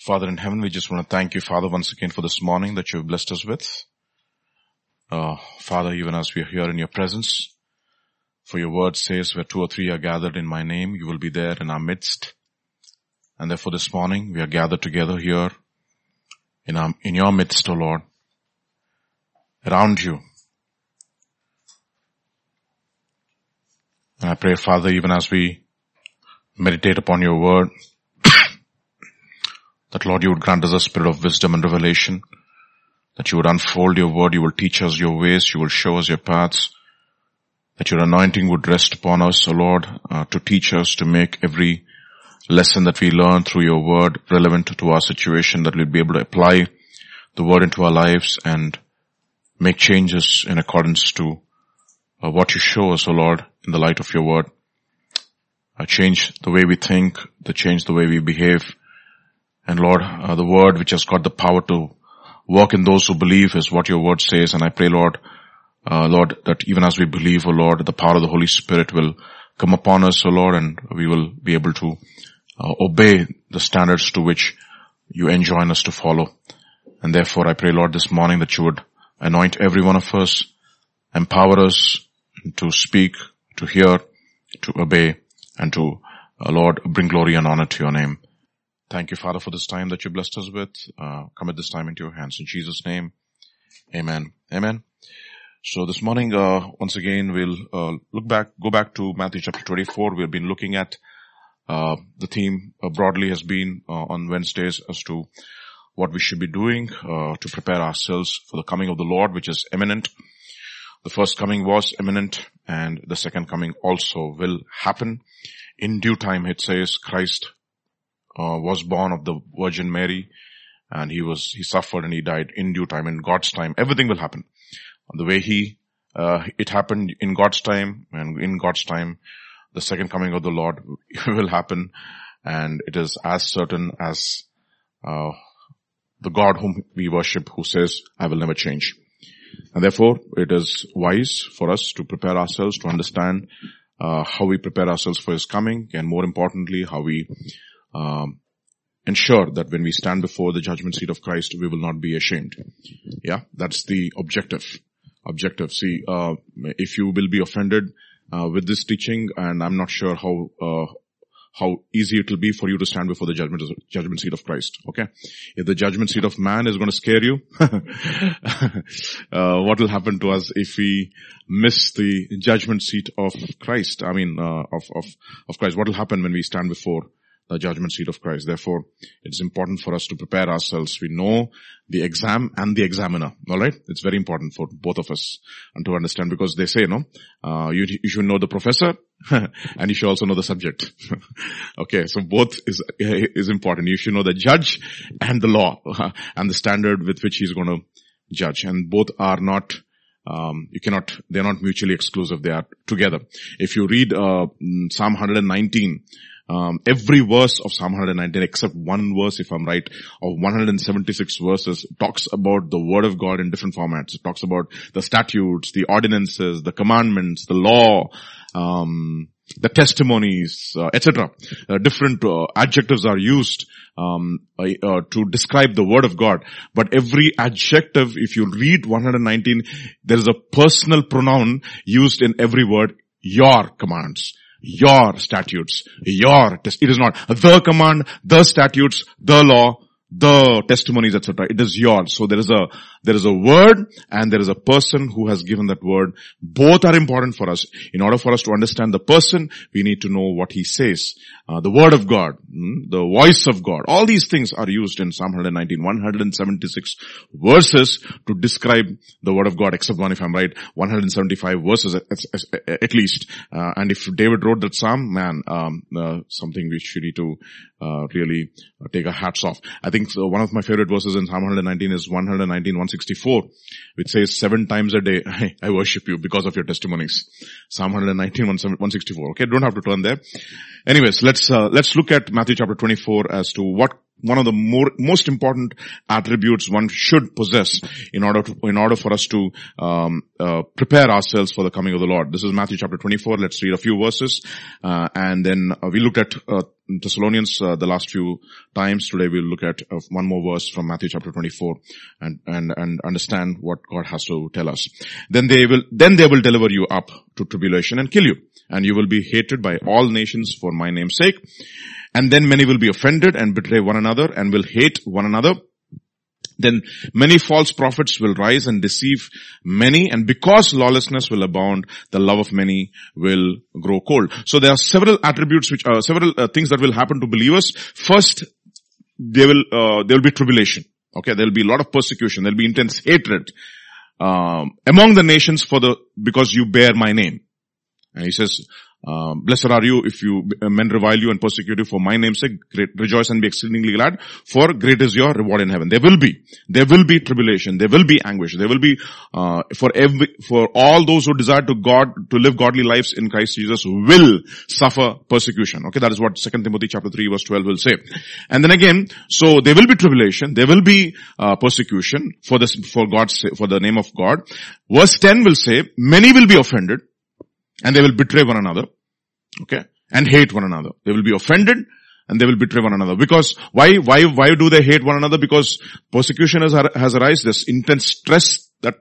Father in heaven, we just want to thank you, Father, once again for this morning that you've blessed us with. Father, even as we are here in your presence, for your word says where two or three are gathered in my name, you will be there in our midst. And therefore this morning we are gathered together here in your midst, O Lord, around you. And I pray, Father, even as we meditate upon your word, that, Lord, you would grant us a spirit of wisdom and revelation, that you would unfold your word, you will teach us your ways, you will show us your paths, that your anointing would rest upon us, O Lord, to teach us, to make every lesson that we learn through your word relevant to our situation, that we'll be able to apply the word into our lives and make changes in accordance to what you show us, O Lord, in the light of your word. Change the way we think, to change the way we behave. And Lord, the word which has got the power to work in those who believe is what your word says. And I pray, Lord, that even as we believe, O Lord, the power of the Holy Spirit will come upon us, O Lord, and we will be able to obey the standards to which you enjoin us to follow. And therefore, I pray, Lord, this morning that you would anoint every one of us, empower us to speak, to hear, to obey, and to, Lord, bring glory and honor to your name. Thank you, Father, for this time that you blessed us with. Commit this time into your hands. In Jesus' name, amen. Amen. So this morning, once again, we'll go back to Matthew chapter 24. We've been looking at the theme broadly has been on Wednesdays as to what we should be doing to prepare ourselves for the coming of the Lord, which is imminent. The first coming was imminent, and the second coming also will happen. In due time, it says, Christ was born of the Virgin Mary, and he suffered and he died in due time, in God's time. Everything will happen the way it happened in God's time, and in God's time, the second coming of the Lord will happen, and it is as certain as the God whom we worship, who says, I will never change. And therefore, it is wise for us to prepare ourselves, to understand how we prepare ourselves for his coming, and more importantly, how we ensure that when we stand before the judgment seat of Christ, we will not be ashamed. Yeah, that's the objective. See, if you will be offended with this teaching, and I'm not sure how easy it will be for you to stand before the judgment seat of Christ. Okay, if the judgment seat of man is going to scare you, what will happen to us if we miss the judgment seat of Christ? I mean, of Christ. What will happen when we stand before the judgment seat of Christ? Therefore, it's important for us to prepare ourselves. We know the exam and the examiner. All right, it's very important for both of us and to understand, because they say, no, you should know the professor and you should also know the subject. Okay, so both is important. You should know the judge and the law and the standard with which he's going to judge. And both are not. They're not mutually exclusive. They are together. If you read Psalm 119. Every verse of Psalm 119, except one verse, if I'm right, of 176 verses, talks about the Word of God in different formats. It talks about the statutes, the ordinances, the commandments, the law, the testimonies, etc. Different adjectives are used to describe the Word of God. But every adjective, if you read 119, there is a personal pronoun used in every word, your commands. Your statutes, your test. It is not the command, the statutes, the law, the testimonies, etc. It is yours. So there is a word and there is a person who has given that word. Both are important for us. In order for us to understand the person, we need to know what he says. The word of God, the voice of God. All these things are used in Psalm 119, 176 verses to describe the word of God, except one, if I'm right, 175 verses at least. And if David wrote that Psalm, something which we need to really take our hats off. I think one of my favorite verses in Psalm 119 is 119:164, which says, 7 times a day I worship you because of your testimonies. Psalm 119:164. Okay, don't have to turn there. Anyways, let's look at Matthew chapter 24 as to what one of the most important attributes one should possess in order for us to prepare ourselves for the coming of the Lord. This is Matthew chapter 24. Let's read a few verses, and then we looked at Thessalonians the last few times. Today we'll look at one more verse from Matthew chapter 24 and understand what God has to tell us. Then they will deliver you up to tribulation and kill you, and you will be hated by all nations for my name's sake. And then many will be offended and betray one another and will hate one another. Then many false prophets will rise and deceive many, and because lawlessness will abound, the love of many will grow cold. So there are several attributes, which are several things that will happen to believers. First, there will be tribulation. Okay, there will be a lot of persecution. There will be intense hatred among the nations because you bear my name. And he says, blessed are you if men revile you and persecute you for my name's sake. Rejoice and be exceedingly glad, for great is your reward in heaven. There will be tribulation. There will be anguish. There will be for all those who desire to live godly lives in Christ Jesus will suffer persecution. Okay, that is what 2 Timothy chapter 3 verse 12 will say. And then again, so there will be tribulation. There will be persecution for the name of God. Verse 10 will say many will be offended. And they will betray one another, okay, and hate one another. They will be offended and they will betray one another. Because why do they hate one another? Because persecution has arisen. There's intense stress that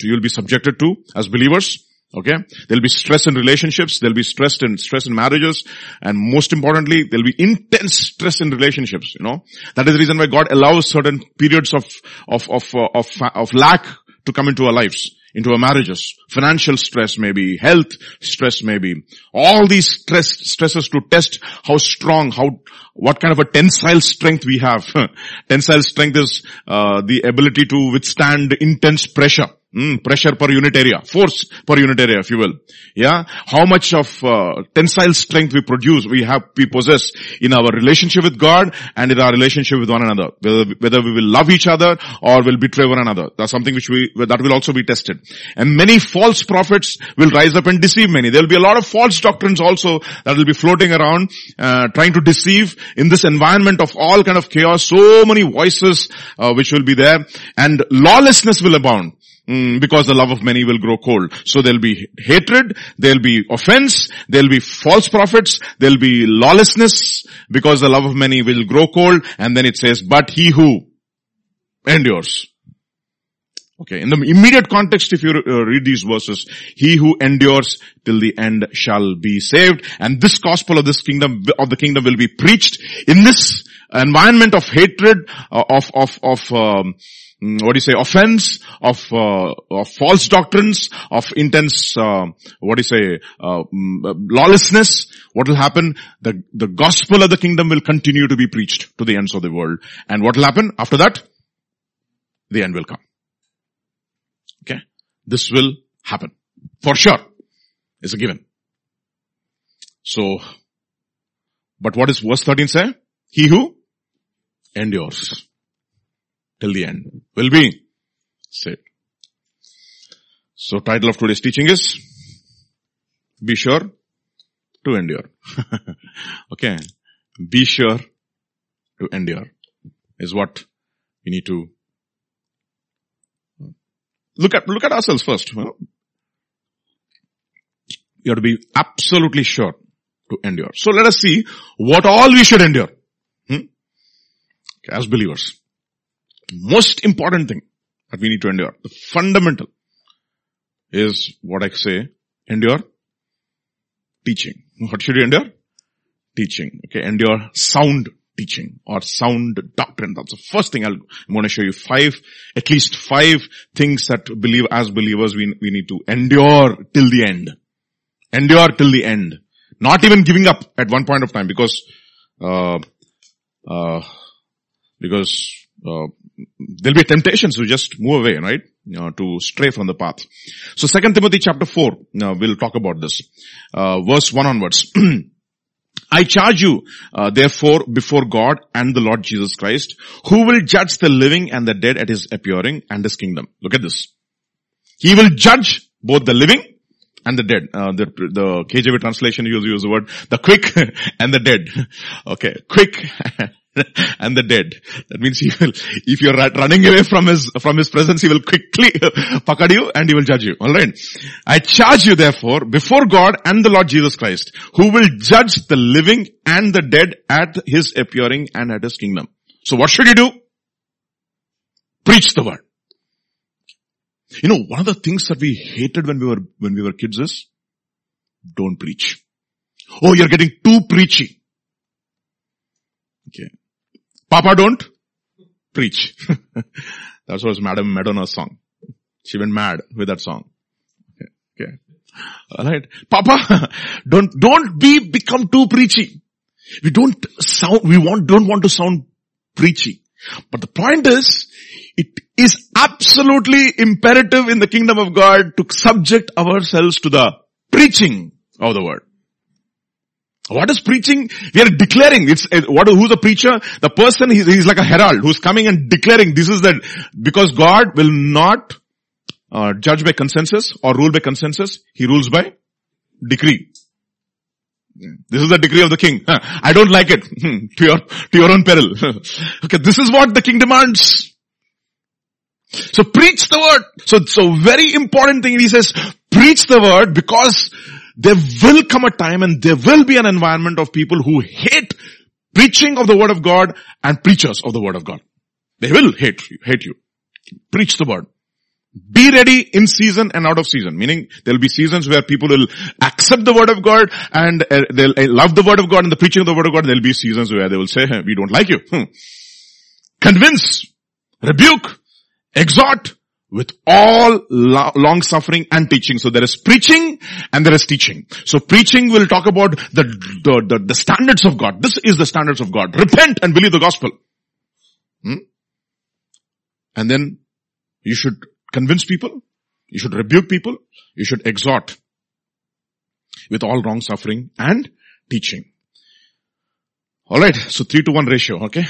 you'll be subjected to as believers. Okay, there'll be stress in relationships. There'll be stress in marriages, and most importantly, there'll be intense stress in relationships. You know, that is the reason why God allows certain periods of lack to come into our lives, into our marriages. Financial stress maybe, health stress maybe, all these stresses to test how strong, what kind of a tensile strength we have. Tensile strength is the ability to withstand intense pressure. Pressure per unit area, force per unit area, if you will. Yeah, how much of tensile strength we possess in our relationship with God and in our relationship with one another. Whether we will love each other or will betray one another, that's something that will also be tested. And many false prophets will rise up and deceive many. There will be a lot of false doctrines also that will be floating around, trying to deceive in this environment of all kind of chaos. So many voices which will be there, and lawlessness will abound. Because the love of many will grow cold. So there'll be hatred, there'll be offense, there'll be false prophets, there'll be lawlessness, because the love of many will grow cold. And then it says, but he who endures. Okay, in the immediate context, if you read these verses, he who endures till the end shall be saved. And this gospel of the kingdom will be preached in this environment of hatred, offense, of false doctrines, of intense, lawlessness. What will happen? The gospel of the kingdom will continue to be preached to the ends of the world. And what will happen after that? The end will come. Okay. This will happen. For sure. It's a given. So, but what does verse 13 say? He who endures till the end will be saved. So title of today's teaching is, be sure to endure. Okay. Be sure to endure is what we need to look at ourselves first. You have to be absolutely sure to endure. So let us see what all we should endure as believers. Most important thing that we need to endure, the fundamental, is what I say, endure teaching. What should you endure? Teaching. Okay, endure sound teaching or sound doctrine. That's the first thing. I'm going to show you at least five things that as believers we need to endure till the end. Endure till the end. Not even giving up at one point of time, because there'll be temptations to just move away, right? To stray from the path. So 2 Timothy chapter 4, we'll talk about this. Verse 1 onwards. I charge you, therefore, before God and the Lord Jesus Christ, who will judge the living and the dead at his appearing and his kingdom. Look at this. He will judge both the living and the dead. The KJV translation uses the word the quick and the dead. Okay, quick and the dead. That means he will, if you're running away from his presence, he will quickly pakad you and he will judge you. Alright. I charge you therefore before God and the Lord Jesus Christ, who will judge the living and the dead at his appearing and at his kingdom. So what should you do? Preach the word. You know, one of the things that we hated when we were kids is, don't preach. Oh, you're getting too preachy. Okay. Papa, don't preach. That was Madam Madonna's song. She went mad with that song. Okay. Okay. Alright. Papa, don't become too preachy. We don't want to sound preachy. But the point is, it is absolutely imperative in the kingdom of God to subject ourselves to the preaching of the word. What is preaching? We are declaring. Who's the preacher? The person, he's like a herald who's coming and declaring this is that, because God will not judge by consensus or rule by consensus. He rules by decree. This is the decree of the king. I don't like it. To your own peril. Okay, this is what the king demands. So preach the word. So very important thing, he says, preach the word, because there will come a time and there will be an environment of people who hate preaching of the word of God and preachers of the word of God. They will hate you. Preach the word. Be ready in season and out of season. Meaning, there will be seasons where people will accept the word of God and they'll love the word of God and the preaching of the word of God. There will be seasons where they will say, hey, we don't like you. Convince, rebuke, exhort with all long suffering and teaching. So there is preaching and there is teaching. So preaching will talk about the standards of God. This is the standards of God. Repent and believe the gospel. And then you should convince people, you should rebuke people, you should exhort with all wrong suffering and teaching. Alright, so 3-to-1 ratio, okay.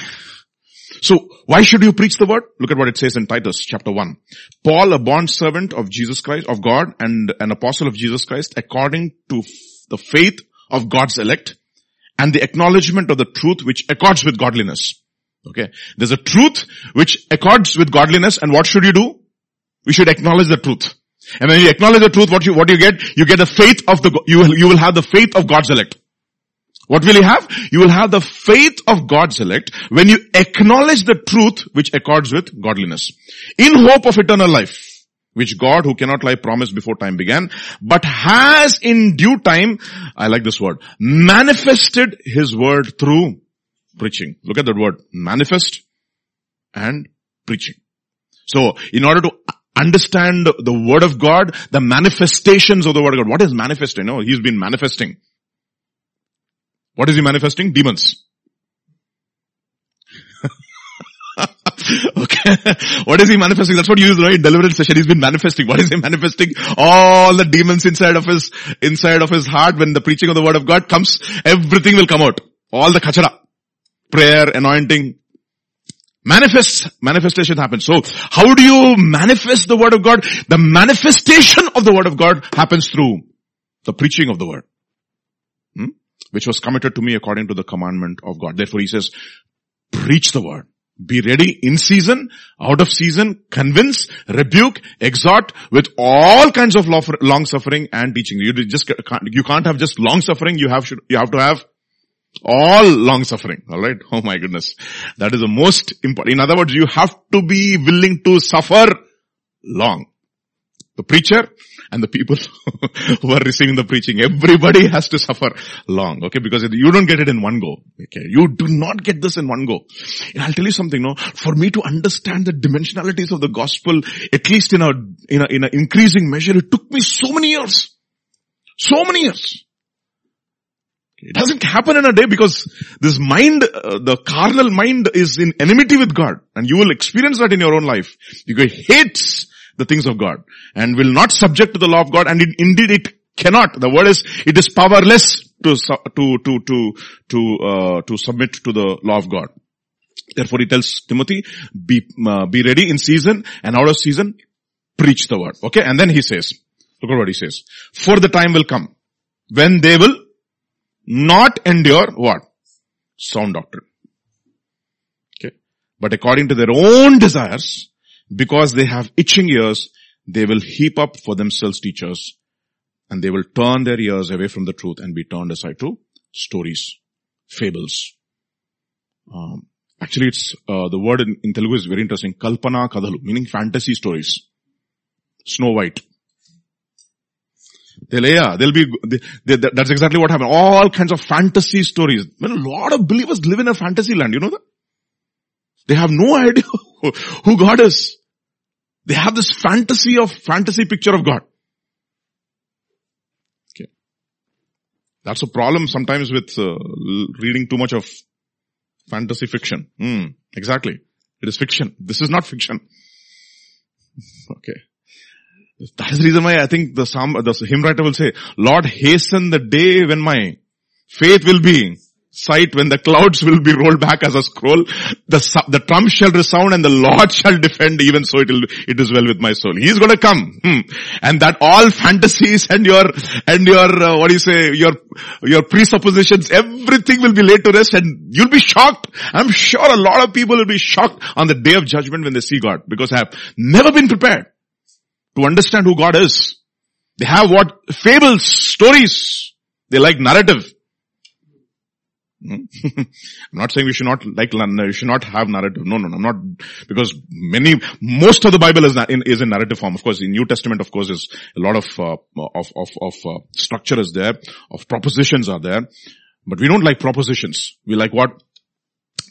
So why should you preach the word? Look at what it says in Titus chapter 1. Paul, a bondservant of Jesus Christ, of God, and an apostle of Jesus Christ, according to the faith of God's elect and the acknowledgement of the truth which accords with godliness. Okay, there's a truth which accords with godliness, and what should you do? We should acknowledge the truth. And when you acknowledge the truth, what do you get? You get the faith of you will have the faith of God's elect. What will you have? You will have the faith of God's elect when you acknowledge the truth which accords with godliness. In hope of eternal life, which God, who cannot lie, promised before time began, but has in due time, I like this word, manifested his word through preaching. Look at that word, manifest and preaching. So, in order to understand the word of God, the manifestations of the word of God. What is manifesting? No, he's been manifesting. What is he manifesting? Demons. Okay. What is he manifesting? That's what you use, right? Deliverance session. He's been manifesting. What is he manifesting? All the demons inside of his heart. When the preaching of the word of God comes, everything will come out. All the kachara. Prayer, anointing. Manifestation happens. So, how do you manifest the word of God? The manifestation of the word of God happens through the preaching of the word, which was committed to me according to the commandment of God. Therefore, he says, preach the word. Be ready in season, out of season, convince, rebuke, exhort with all kinds of long suffering and teaching. You can't have just long suffering. You have to have all long suffering. Alright? Oh my goodness. That is the most important. In other words, you have to be willing to suffer long. The preacher and the people who are receiving the preaching, everybody has to suffer long. Okay? Because you don't get it in one go. Okay? You do not get this in one go. And I'll tell you something, for me to understand the dimensionalities of the gospel, at least in an increasing measure, it took me so many years. So many years. It doesn't happen in a day, because this mind, the carnal mind, is in enmity with God. And you will experience that in your own life. Because it hates the things of God and will not subject to the law of God. And indeed it cannot. The word is, it is powerless to submit to the law of God. Therefore he tells Timothy, be ready in season and out of season, preach the word. Okay, and then he says, Look at what he says. For the time will come when they will not endure what? Sound doctrine. Okay. But according to their own desires, because they have itching ears, they will heap up for themselves teachers, and they will turn their ears away from the truth and be turned aside to stories, fables. Actually, it's the word in Telugu is very interesting. Kalpana Kadalu, meaning fantasy stories. Snow White. That's exactly what happened. All kinds of fantasy stories. I mean, a lot of believers live in a fantasy land, you know that? They have no idea who God is. They have this fantasy picture of God. Okay. That's a problem sometimes with reading too much of fantasy fiction. Exactly. It is fiction. This is not fiction. Okay. That is the reason why I think the hymn writer will say, Lord, hasten the day when my faith will be sight, when the clouds will be rolled back as a scroll. The trump shall resound and the Lord shall defend, even so it is well with my soul. He's going to come. And that all fantasies and your presuppositions, everything will be laid to rest, and you'll be shocked. I'm sure a lot of people will be shocked on the day of judgment when they see God, because I have never been prepared to understand who God is. They have what? Fables, stories. They like narrative. I'm not saying you should not have narrative. No, I'm not, because most of the Bible is in narrative form. Of course, in New Testament, of course, is a lot of structure is there, of propositions are there, but we don't like propositions. We like what?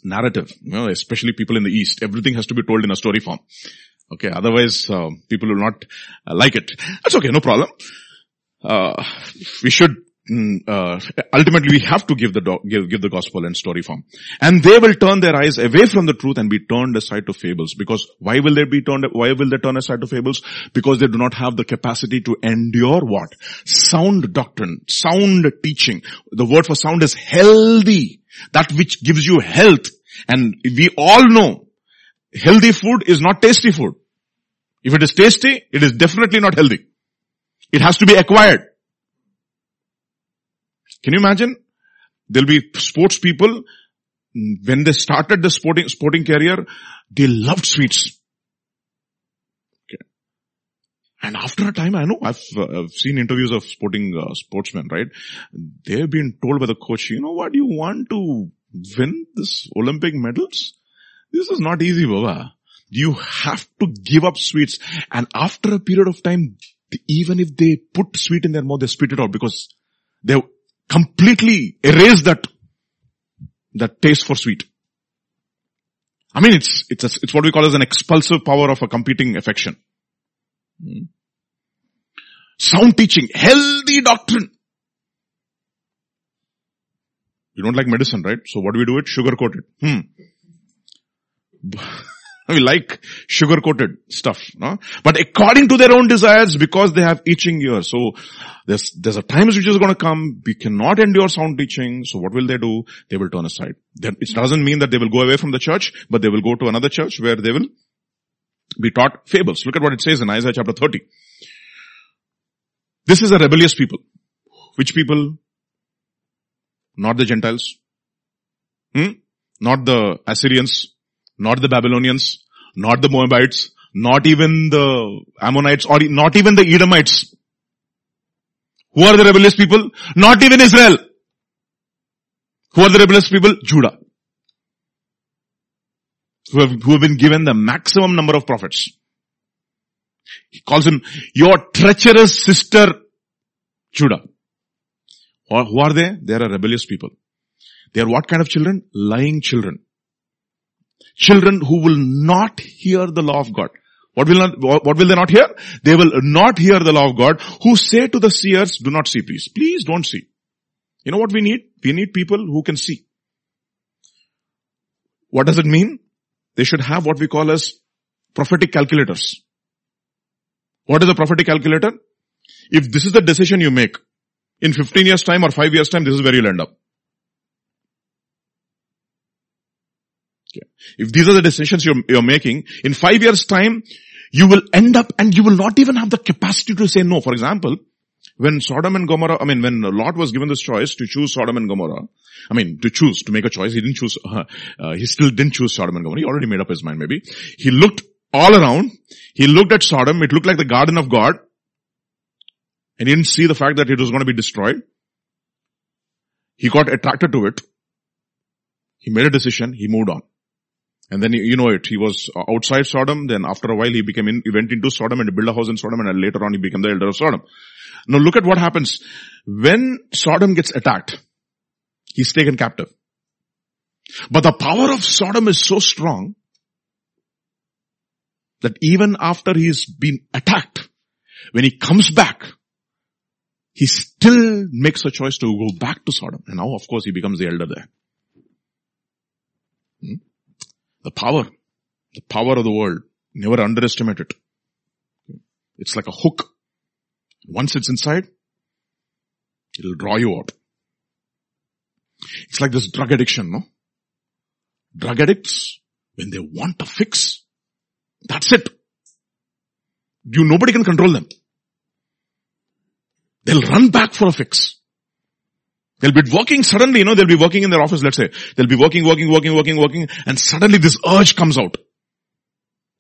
Narrative. Especially people in the East. Everything has to be told in a story form. Okay, otherwise people will not like it. That's okay, no problem. We should ultimately we have to give the gospel in story form. And they will turn their eyes away from the truth and be turned aside to fables. Because why will they turn aside to fables? Because they do not have the capacity to endure what? Sound doctrine, sound teaching. The word for sound is healthy. That which gives you health. And we all know healthy food is not tasty food. If it is tasty, it is definitely not healthy. It has to be acquired. Can you imagine? There'll be sports people, when they started the sporting career, they loved sweets. Okay. And after a time, I know, I've seen interviews of sportsmen, right? They've been told by the coach, you know what, you want to win this Olympic medals? This is not easy, Baba. You have to give up sweets. And after a period of time, even if they put sweet in their mouth, they spit it out, because they completely erase that taste for sweet. I mean, it's what we call as an expulsive power of a competing affection. Sound teaching, healthy doctrine. You don't like medicine, right? So what do? It sugar-coat it. We like sugar-coated stuff, no? But according to their own desires, because they have itching ears. So there's a time which is going to come. We cannot endure sound teaching. So what will they do? They will turn aside. It doesn't mean that they will go away from the church, but they will go to another church where they will be taught fables. Look at what it says in Isaiah chapter 30. This is a rebellious people. Which people? Not the Gentiles. Not the Assyrians. Not the Babylonians, not the Moabites, not even the Ammonites, or not even the Edomites. Who are the rebellious people? Not even Israel. Who are the rebellious people? Judah. Who have been given the maximum number of prophets. He calls him, your treacherous sister, Judah. Or who are they? They are a rebellious people. They are what kind of children? Lying children. Children who will not hear the law of God. What will they not hear? They will not hear the law of God, who say to the seers, do not see, please. Please don't see. You know what we need? We need people who can see. What does it mean? They should have what we call as prophetic calculators. What is a prophetic calculator? If this is the decision you make, in 15 years time or 5 years time, this is where you'll end up. If these are the decisions you're making, in 5 years' time, you will end up and you will not even have the capacity to say no. For example, when Sodom and Gomorrah, when Lot was given this choice to choose Sodom and Gomorrah, to make a choice, he didn't choose, he still didn't choose Sodom and Gomorrah. He already made up his mind maybe. He looked all around. He looked at Sodom. It looked like the garden of God. And he didn't see the fact that it was going to be destroyed. He got attracted to it. He made a decision. He moved on. And then, he was outside Sodom. Then after a while, he went into Sodom and built a house in Sodom. And later on, he became the elder of Sodom. Now look at what happens. When Sodom gets attacked, he's taken captive. But the power of Sodom is so strong that even after he's been attacked, when he comes back, he still makes a choice to go back to Sodom. And now, of course, he becomes the elder there. The power of the world, never underestimate it. It's like a hook. Once it's inside, it'll draw you out. It's like this drug addiction, no? Drug addicts, when they want a fix, that's it. Nobody can control them. They'll run back for a fix. They'll be working suddenly, they'll be working in their office, let's say. They'll be working, and suddenly this urge comes out.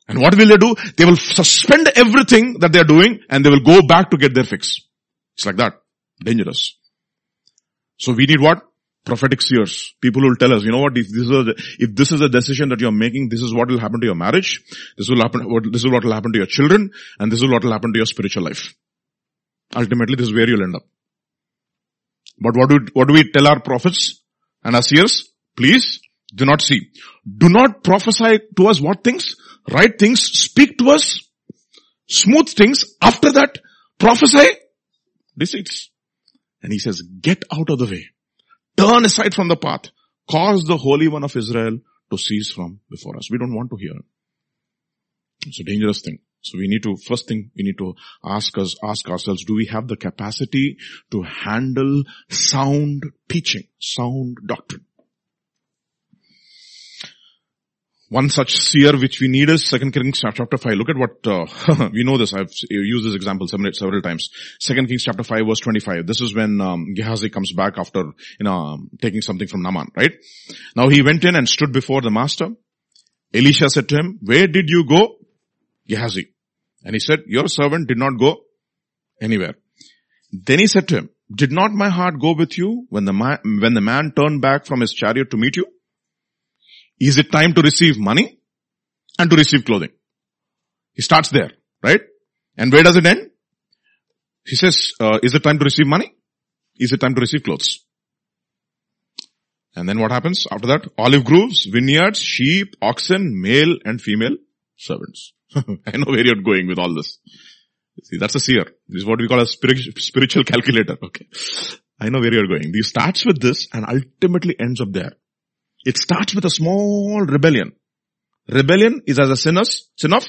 And what will they do? They will suspend everything that they're doing and they will go back to get their fix. It's like that. Dangerous. So we need what? Prophetic seers. People who will tell us, if this is a decision that you're making, this is what will happen to your marriage, this is what will happen to your children, and this is what will happen to your spiritual life. Ultimately, this is where you'll end up. But what do we tell our prophets and our seers? Please, do not see. Do not prophesy to us what things? Right things. Speak to us. Smooth things. After that, prophesy deceits. And he says, get out of the way. Turn aside from the path. Cause the Holy One of Israel to cease from before us. We don't want to hear. It's a dangerous thing. So we need to ask ourselves, do we have the capacity to handle sound teaching, sound doctrine? One such seer which we need is 2 Kings chapter 5. Look at what, we know this, I've used this example several times. 2 Kings chapter 5 verse 25. This is when Gehazi comes back after, taking something from Naaman, right? Now he went in and stood before the master. Elisha said to him, where did you go, Gehazi? And he said, your servant did not go anywhere. Then he said to him, did not my heart go with you when the man turned back from his chariot to meet you? Is it time to receive money and to receive clothing? He starts there, right? And where does it end? He says, is it time to receive money? Is it time to receive clothes? And then what happens after that? Olive groves, vineyards, sheep, oxen, male and female servants. I know where you're going with all this. See, that's a seer. This is what we call a spiritual calculator. Okay. I know where you're going. He starts with this and ultimately ends up there. It starts with a small rebellion. Rebellion is as a sin of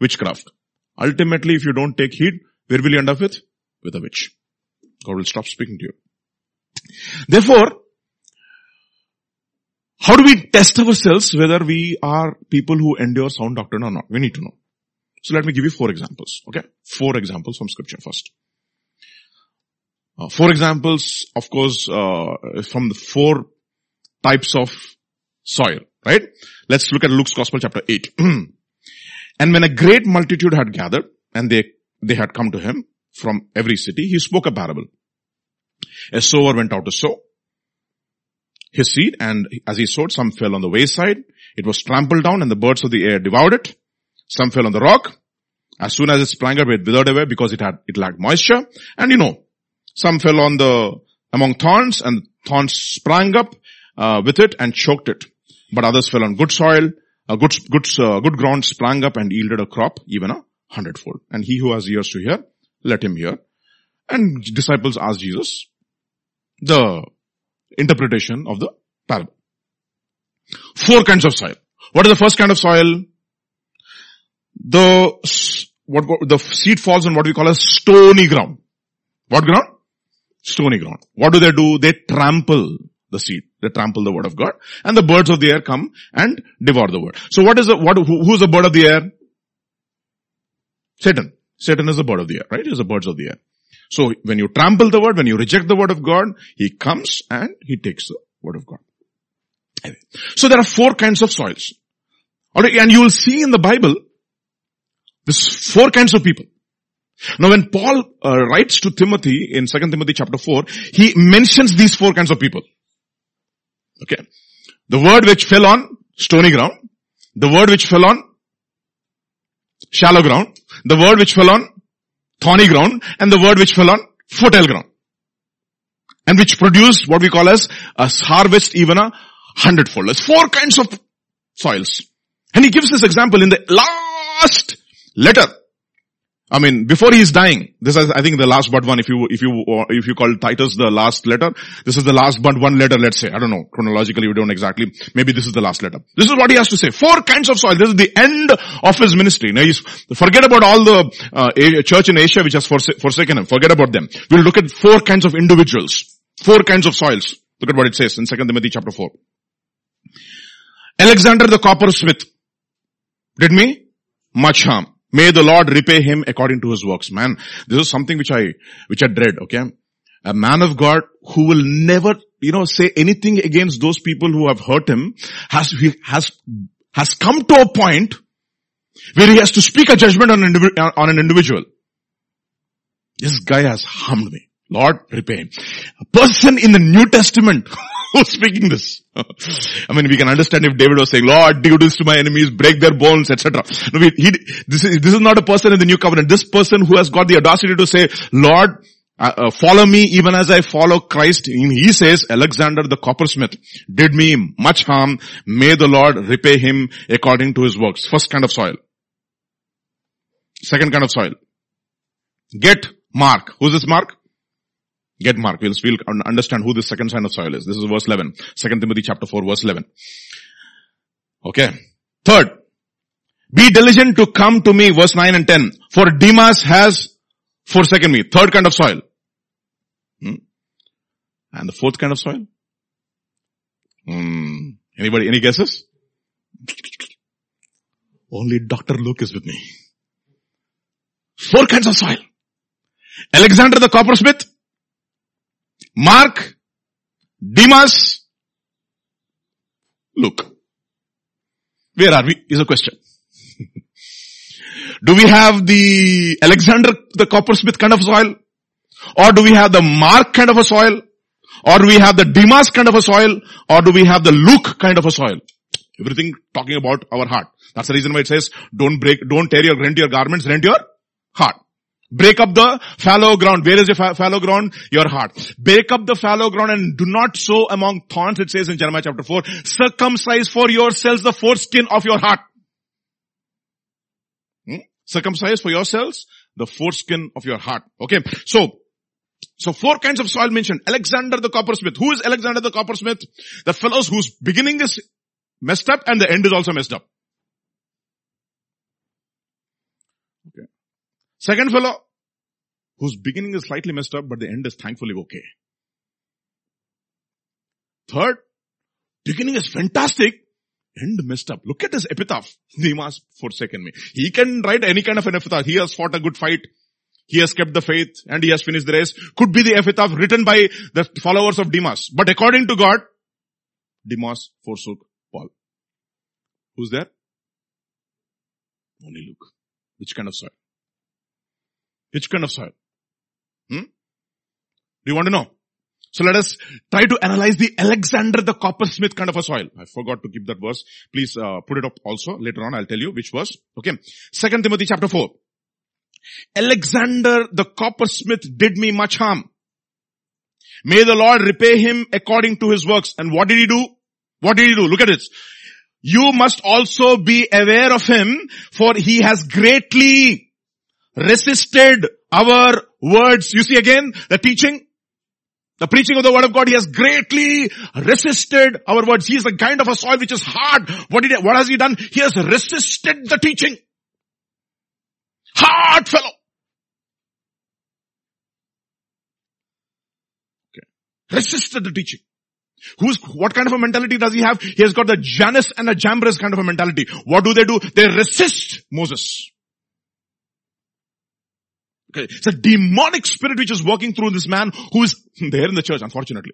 witchcraft. Ultimately, if you don't take heed, where will you end up with? With a witch. God will stop speaking to you. Therefore, how do we test ourselves whether we are people who endure sound doctrine or not? We need to know. So let me give you 4 examples. Okay? 4 examples from scripture first. 4 examples, of course, from the 4 types of soil, right? Let's look at Luke's Gospel chapter 8. And when a great multitude had gathered and they had come to him from every city, he spoke a parable. A sower went out to sow his seed, and as he sowed, some fell on the wayside. It was trampled down and the birds of the air devoured it. Some fell on the rock. As soon as it sprang up, it withered away because it lacked moisture. And some fell among thorns, and thorns sprang up with it and choked it. But others fell on good soil. Good ground sprang up and yielded a crop, even 100-fold. And he who has ears to hear, let him hear. And disciples asked Jesus the interpretation of the parable. 4 kinds of soil. What is the first kind of soil? The seed falls on what we call a stony ground. What ground? Stony ground. What do? They trample the seed. They trample the word of God, and the birds of the air come and devour the word. So what is who's the bird of the air? Satan. Satan is the bird of the air, right? He's the birds of the air. So when you trample the word, when you reject the word of God, he comes and he takes the word of God. Anyway, so there are four kinds of soils. Alright, and you will see in the Bible, there's four kinds of people. Now when Paul writes to Timothy in 2 Timothy chapter 4, he mentions these four kinds of people. Okay. The word which fell on stony ground, the word which fell on shallow ground, the word which fell on thorny ground, and the word which fell on fertile ground. And which produced what we call as a harvest, even a hundredfold. There's four kinds of soils. And he gives this example in the last letter. I mean, before he is dying, this is, I think, the last but one. If you call Titus the last letter, this is the last but one letter. Let's say, I don't know, chronologically we don't exactly. Maybe this is the last letter. This is what he has to say. Four kinds of soil. This is the end of his ministry. Now, forget about all the church in Asia which has forsaken him. Forget about them. We'll look at four kinds of individuals, four kinds of soils. Look at what it says in 2 Timothy chapter 4. Alexander the coppersmith did me much harm. May the Lord repay him according to his works. Man, this is something which I dread, okay? A man of God who will never, say anything against those people who have hurt him has come to a point where he has to speak a judgment on an individual. This guy has harmed me. Lord, repay him. A person in the New Testament who's speaking this. I mean, we can understand if David was saying, Lord, do this to my enemies, break their bones, etc. No, this is not a person in the New Covenant. This person who has got the audacity to say, Lord, follow me even as I follow Christ. And he says, Alexander the coppersmith did me much harm. May the Lord repay him according to his works. First kind of soil. Second kind of soil. Get Mark. Who's this Mark? Get Mark. We'll understand who this second sign of soil is. This is verse 11. 2 Timothy chapter 4 verse 11. Okay. Third. Be diligent to come to me. Verse 9 and 10. For Demas has forsaken me. Third kind of soil. And the fourth kind of soil? Anybody, any guesses? Only Dr. Luke is with me. Four kinds of soil. Alexander the coppersmith. Mark, Demas, Luke. Where are we? Is a question. Do we have the Alexander the coppersmith kind of soil? Or do we have the Mark kind of a soil? Or do we have the Demas kind of a soil? Or do we have the Luke kind of a soil? Everything talking about our heart. That's the reason why it says, don't tear your, rend your garments, rend your heart. Break up the fallow ground. Where is your fallow ground? Your heart. Break up the fallow ground and do not sow among thorns, it says in Jeremiah chapter 4. Circumcise for yourselves the foreskin of your heart. Circumcise for yourselves the foreskin of your heart. Okay. So four kinds of soil mentioned. Alexander the coppersmith. Who is Alexander the coppersmith? The fellows whose beginning is messed up and the end is also messed up. Second fellow, whose beginning is slightly messed up, but the end is thankfully okay. Third, beginning is fantastic, end messed up. Look at his epitaph. Demas forsaken me. He can write any kind of an epitaph. He has fought a good fight. He has kept the faith and he has finished the race. Could be the epitaph written by the followers of Demas. But according to God, Demas forsook Paul. Who's there? Only Luke. Which kind of soil? Which kind of soil? Do you want to know? So let us try to analyze the Alexander the coppersmith kind of a soil. I forgot to give that verse. Please put it up also. Later on I'll tell you which verse. Okay. 2 Timothy chapter 4. Alexander the coppersmith did me much harm. May the Lord repay him according to his works. And what did he do? What did he do? Look at this. You must also be aware of him, for he has greatly resisted our words. You see again, the teaching, the preaching of the word of God, he has greatly resisted our words. He is the kind of a soil which is hard. What has he done? He has resisted the teaching. Hard fellow. Okay. Resisted the teaching. What kind of a mentality does he have? He has got the Janus and the Jambres kind of a mentality. What do? They resist Moses. Okay, it's a demonic spirit which is working through this man who is there in the church, unfortunately.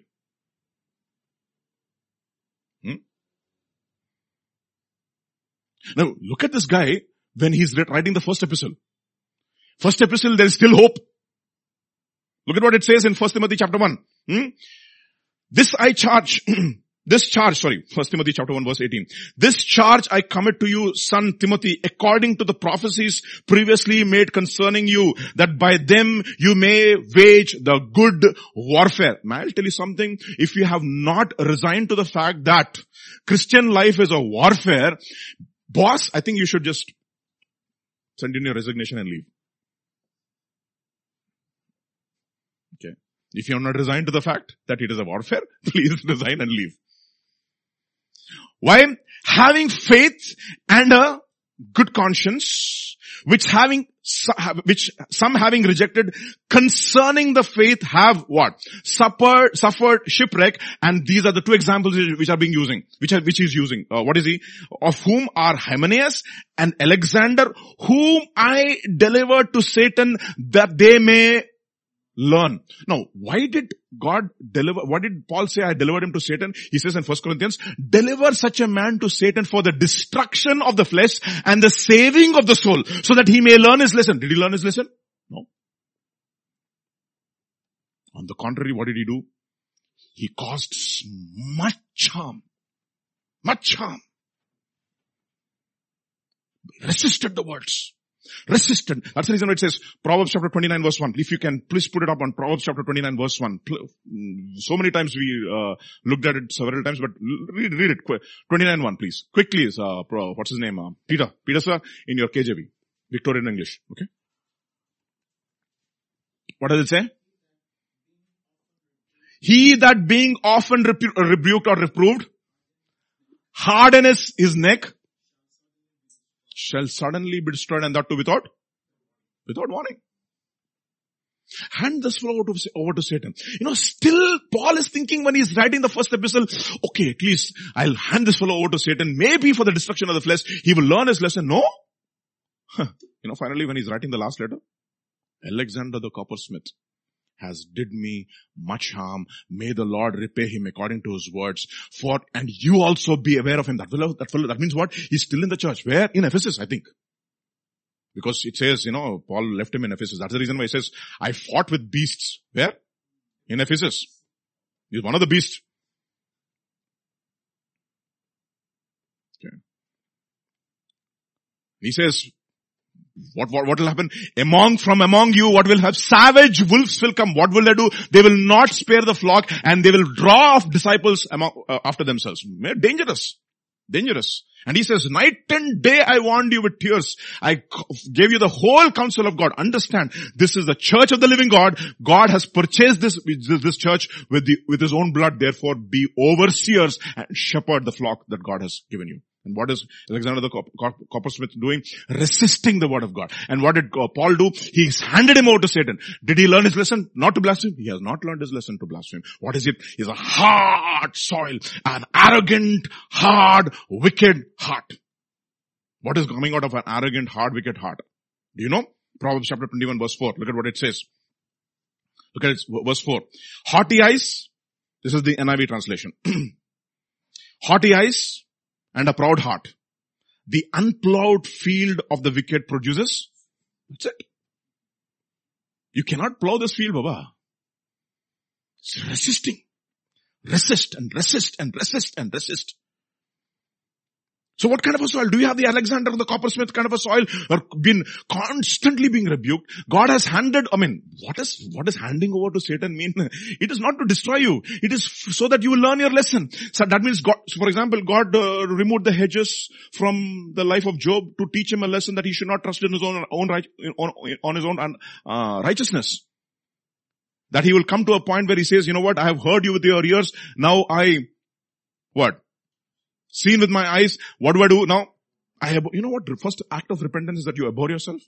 Now, look at this guy when he's writing the first epistle. First epistle, there is still hope. Look at what it says in 1 Timothy chapter 1. This charge, 1 Timothy chapter 1 verse 18. This charge I commit to you, son Timothy, according to the prophecies previously made concerning you, that by them you may wage the good warfare. Now I'll tell you something. If you have not resigned to the fact that Christian life is a warfare, boss, I think you should just send in your resignation and leave. Okay. If you have not resigned to the fact that it is a warfare, please resign and leave. Why? Having faith and a good conscience, which some having rejected, concerning the faith have what? Suffered shipwreck. And these are the two examples which he's using. What is he? Of whom are Hymenaeus and Alexander, whom I delivered to Satan that they may learn. Now, why did God deliver? What did Paul say? I delivered him to Satan. He says in 1 Corinthians, deliver such a man to Satan for the destruction of the flesh and the saving of the soul, so that he may learn his lesson. Did he learn his lesson? No. On the contrary, what did he do? He caused much harm. Much harm. Resisted the words. Resistant. That's the reason why it says Proverbs chapter 29 verse 1. If you can please put it up on Proverbs chapter 29 verse 1. So many times we looked at it several times, but read it. 29:1 please. Quickly is, what's his name? Peter. Peter sir, in your KJV. Victorian English. Okay. What does it say? He that being often rebuked or reproved, hardeneth his neck, shall suddenly be destroyed, and that too without warning. Hand this fellow over to Satan. You know, still Paul is thinking when he's writing the first epistle, okay, at least I'll hand this fellow over to Satan. Maybe for the destruction of the flesh, he will learn his lesson. No. Finally when he's writing the last letter, Alexander the coppersmith has did me much harm. May the Lord repay him according to his words. And you also be aware of him. That fellow, that means what? He's still in the church. Where? In Ephesus, I think. Because it says, Paul left him in Ephesus. That's the reason why it says, I fought with beasts. Where? In Ephesus. He's one of the beasts. Okay. He says, What will happen? From among you, what will happen? Savage wolves will come. What will they do? They will not spare the flock, and they will draw off disciples after themselves. Dangerous. Dangerous. And he says, night and day I warned you with tears. I gave you the whole counsel of God. Understand, this is the church of the living God. God has purchased this church with his own blood. Therefore, be overseers and shepherd the flock that God has given you. And what is Alexander the coppersmith doing? Resisting the word of God. And what did Paul do? He handed him over to Satan. Did he learn his lesson not to blaspheme? He has not learned his lesson to blaspheme. What is it? He's a hard soil, an arrogant, hard, wicked heart. What is coming out of an arrogant, hard, wicked heart? Do you know? Proverbs chapter 21 verse 4. Look at what it says. Look at it, verse 4. Haughty eyes. This is the NIV translation. Haughty eyes and a proud heart. The unplowed field of the wicked produces. That's it. You cannot plow this field, Baba. It's resisting. Resist and resist and resist and resist. So what kind of a soil? Do you have the Alexander the coppersmith kind of a soil, or been constantly being rebuked? God has handed, what does handing over to Satan mean? It is not to destroy you. It is so that you will learn your lesson. So that means God, for example, God removed the hedges from the life of Job to teach him a lesson that he should not trust in his own righteousness. That he will come to a point where he says, you know what? I have heard you with your ears. Now seen with my eyes, what do I do now? You know what? The first act of repentance is that you abhor yourself.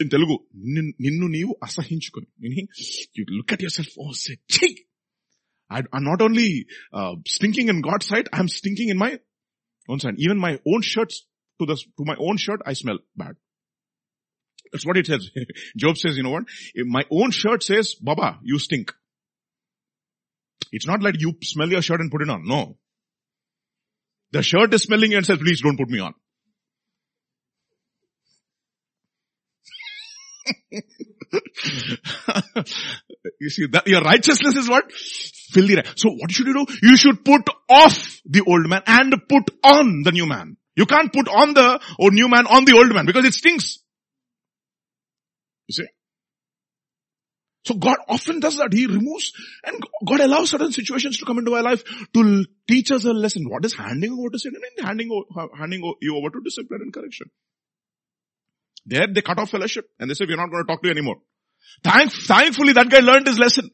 In Telugu, ninnu neevu asahinchukoni. Meaning, you look at yourself, say, chik! I'm not only stinking in God's sight, I'm stinking in my own sight. Even my own shirts, to my own shirt, I smell bad. That's what it says. Job says, you know what? If my own shirt says, Baba, you stink. It's not like you smell your shirt and put it on. No. The shirt is smelling you and says, please don't put me on. You see, that your righteousness is what? Filthy right. So what should you do? You should put off the old man and put on the new man. You can't put on the new man on the old man because it stinks. You see? So God often does that. He removes, and God allows certain situations to come into our life to teach us a lesson. What is handing over to sin? And handing you over to discipline and correction. There they cut off fellowship and they say, we're not going to talk to you anymore. Thankfully that guy learned his lesson.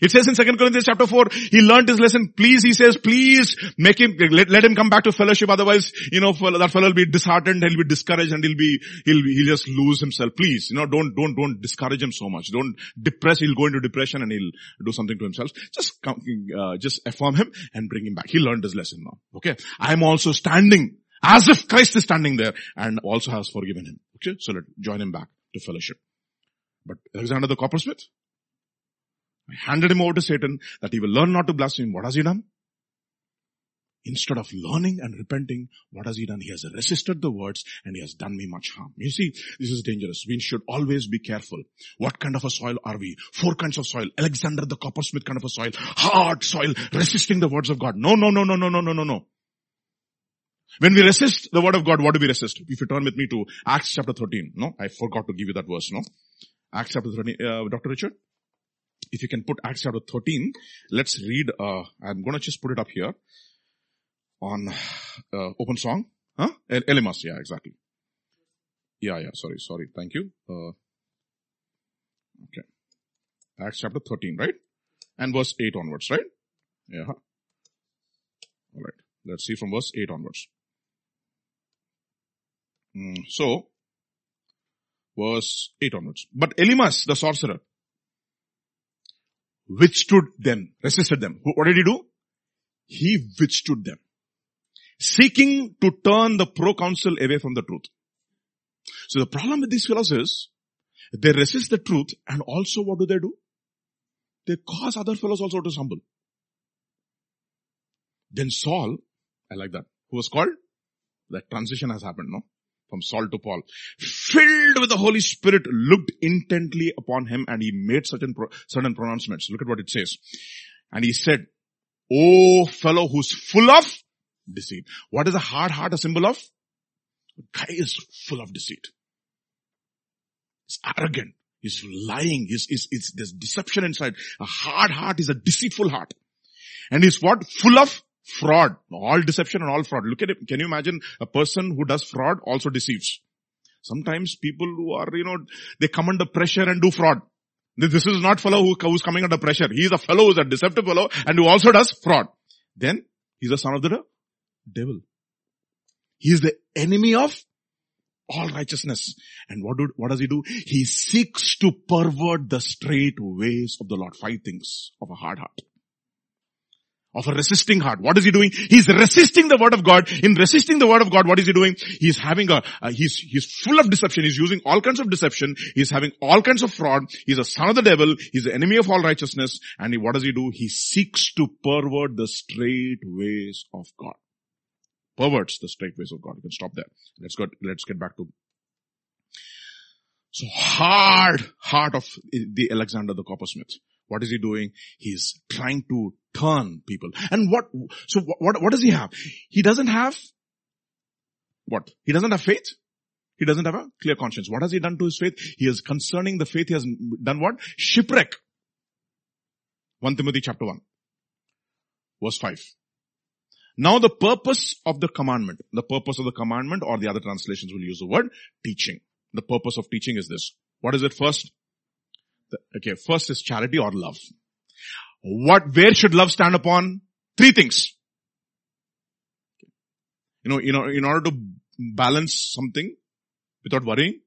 It says in 2 Corinthians chapter 4, he learned his lesson. Please, he says, please make him, let him come back to fellowship. Otherwise, you know, that fellow will be disheartened, he'll be discouraged and he'll just lose himself. Please, you know, don't discourage him so much. Don't depress, he'll go into depression and he'll do something to himself. Just affirm him and bring him back. He learned his lesson now. Okay. I'm also standing as if Christ is standing there and also has forgiven him. Okay. So let's join him back to fellowship. But Alexander the coppersmith, I handed him over to Satan that he will learn not to blaspheme. What has he done? Instead of learning and repenting, what has he done? He has resisted the words and he has done me much harm. You see, this is dangerous. We should always be careful. What kind of a soil are we? 4 kinds of soil. Alexander the coppersmith kind of a soil. Hard soil, resisting the words of God. No. When we resist the word of God, what do we resist? If you turn with me to Acts chapter 13. No, I forgot to give you that verse. No, Acts chapter 13. Dr. Richard, if you can put Acts chapter 13, let's read. I'm going to just put it up here on open song. Huh? Elymas, yeah, exactly. Yeah, sorry. Thank you. Okay. Acts chapter 13, right? And verse 8 onwards, right? Yeah. All right. Let's see from verse 8 onwards. So, verse 8 onwards. But Elymas, the sorcerer, withstood them, resisted them. What did he do? He withstood them, seeking to turn the proconsul away from the truth. So the problem with these fellows is, they resist the truth and also what do? They cause other fellows also to stumble. Then Saul, I like that, who was called? That transition has happened, no? From Saul to Paul, filled with the Holy Spirit, looked intently upon him and he made certain pronouncements. Look at what it says. And he said, "O fellow who's full of deceit." What is a hard heart a symbol of? The guy is full of deceit. He's arrogant. He's lying. There's deception inside. A hard heart is a deceitful heart. And he's what? Full of fraud. All deception and all fraud. Look at it. Can you imagine a person who does fraud also deceives? Sometimes people who are, they come under pressure and do fraud. This is not fellow who's coming under pressure. He is a fellow who's a deceptive fellow and who also does fraud. Then he's a son of the devil. He is the enemy of all righteousness. And what does he do? He seeks to pervert the straight ways of the Lord. 5 things of a hard heart. Of a resisting heart. What is he doing? He's resisting the word of God. In resisting the word of God, what is he doing? He's having he's full of deception. He's using all kinds of deception. He's having all kinds of fraud. He's a son of the devil. He's the enemy of all righteousness. And what does he do? He seeks to pervert the straight ways of God. Perverts the straight ways of God. You can stop there. Let's get back to. So hard heart of the Alexander the coppersmith. What is he doing? He's trying to turn people. And what does he have? He doesn't have what? He doesn't have faith. He doesn't have a clear conscience. What has he done to his faith? He is concerning the faith. He has done what? Shipwreck. 1 Timothy chapter 1. Verse 5. Now the purpose of the commandment, or the other translations will use the word teaching. The purpose of teaching is this. What is it first? Okay, first is charity or love. Where should love stand upon? 3 things. In order to balance something without worrying.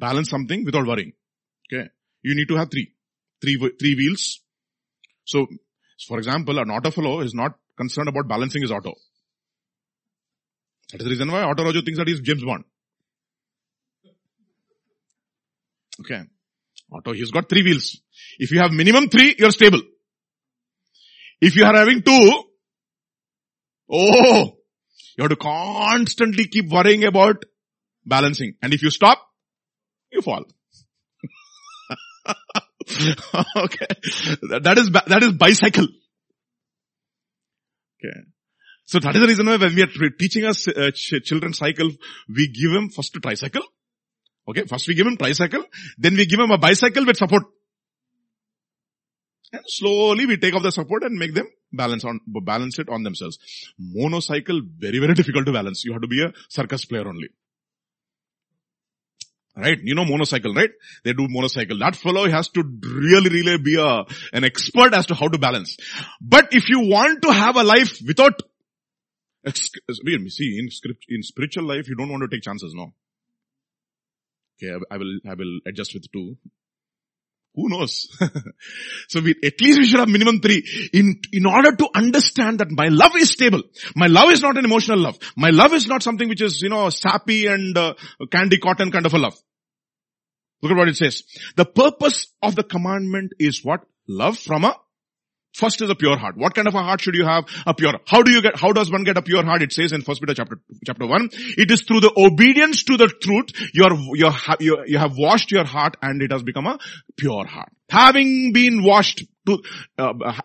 Okay, you need to have three wheels. So, for example, an auto fellow is not concerned about balancing his auto. That is the reason why Auto Rojo thinks that he's James Bond. Okay. Auto, he's got three wheels. If you have minimum three, you're stable. If you are having two, oh, you have to constantly keep worrying about balancing. And if you stop, you fall. Okay. That is bicycle. Okay. So that is the reason why when we are teaching our children cycle, we give him first a tricycle. Okay, first we give him tricycle, then we give him a bicycle with support. And slowly we take off the support and make them balance it on themselves. Monocycle, very, very difficult to balance. You have to be a circus player only. Right? You know monocycle, right? They do monocycle. That fellow has to really be an expert as to how to balance. But if you want to have a life without, see, in spiritual life, you don't want to take chances, no? Okay, I will adjust with two. Who knows? So at least we should have minimum three in order to understand that my love is stable. My love is not an emotional love. My love is not something which is, sappy and candy cotton kind of a love. Look at what it says. The purpose of the commandment is what? Love from a, first is a pure heart. What kind of a heart should you have? A pure. How does one get a pure heart? It says in 1 Peter chapter 1, it is through the obedience to the truth, you have washed your heart and it has become a pure heart. Having been washed to,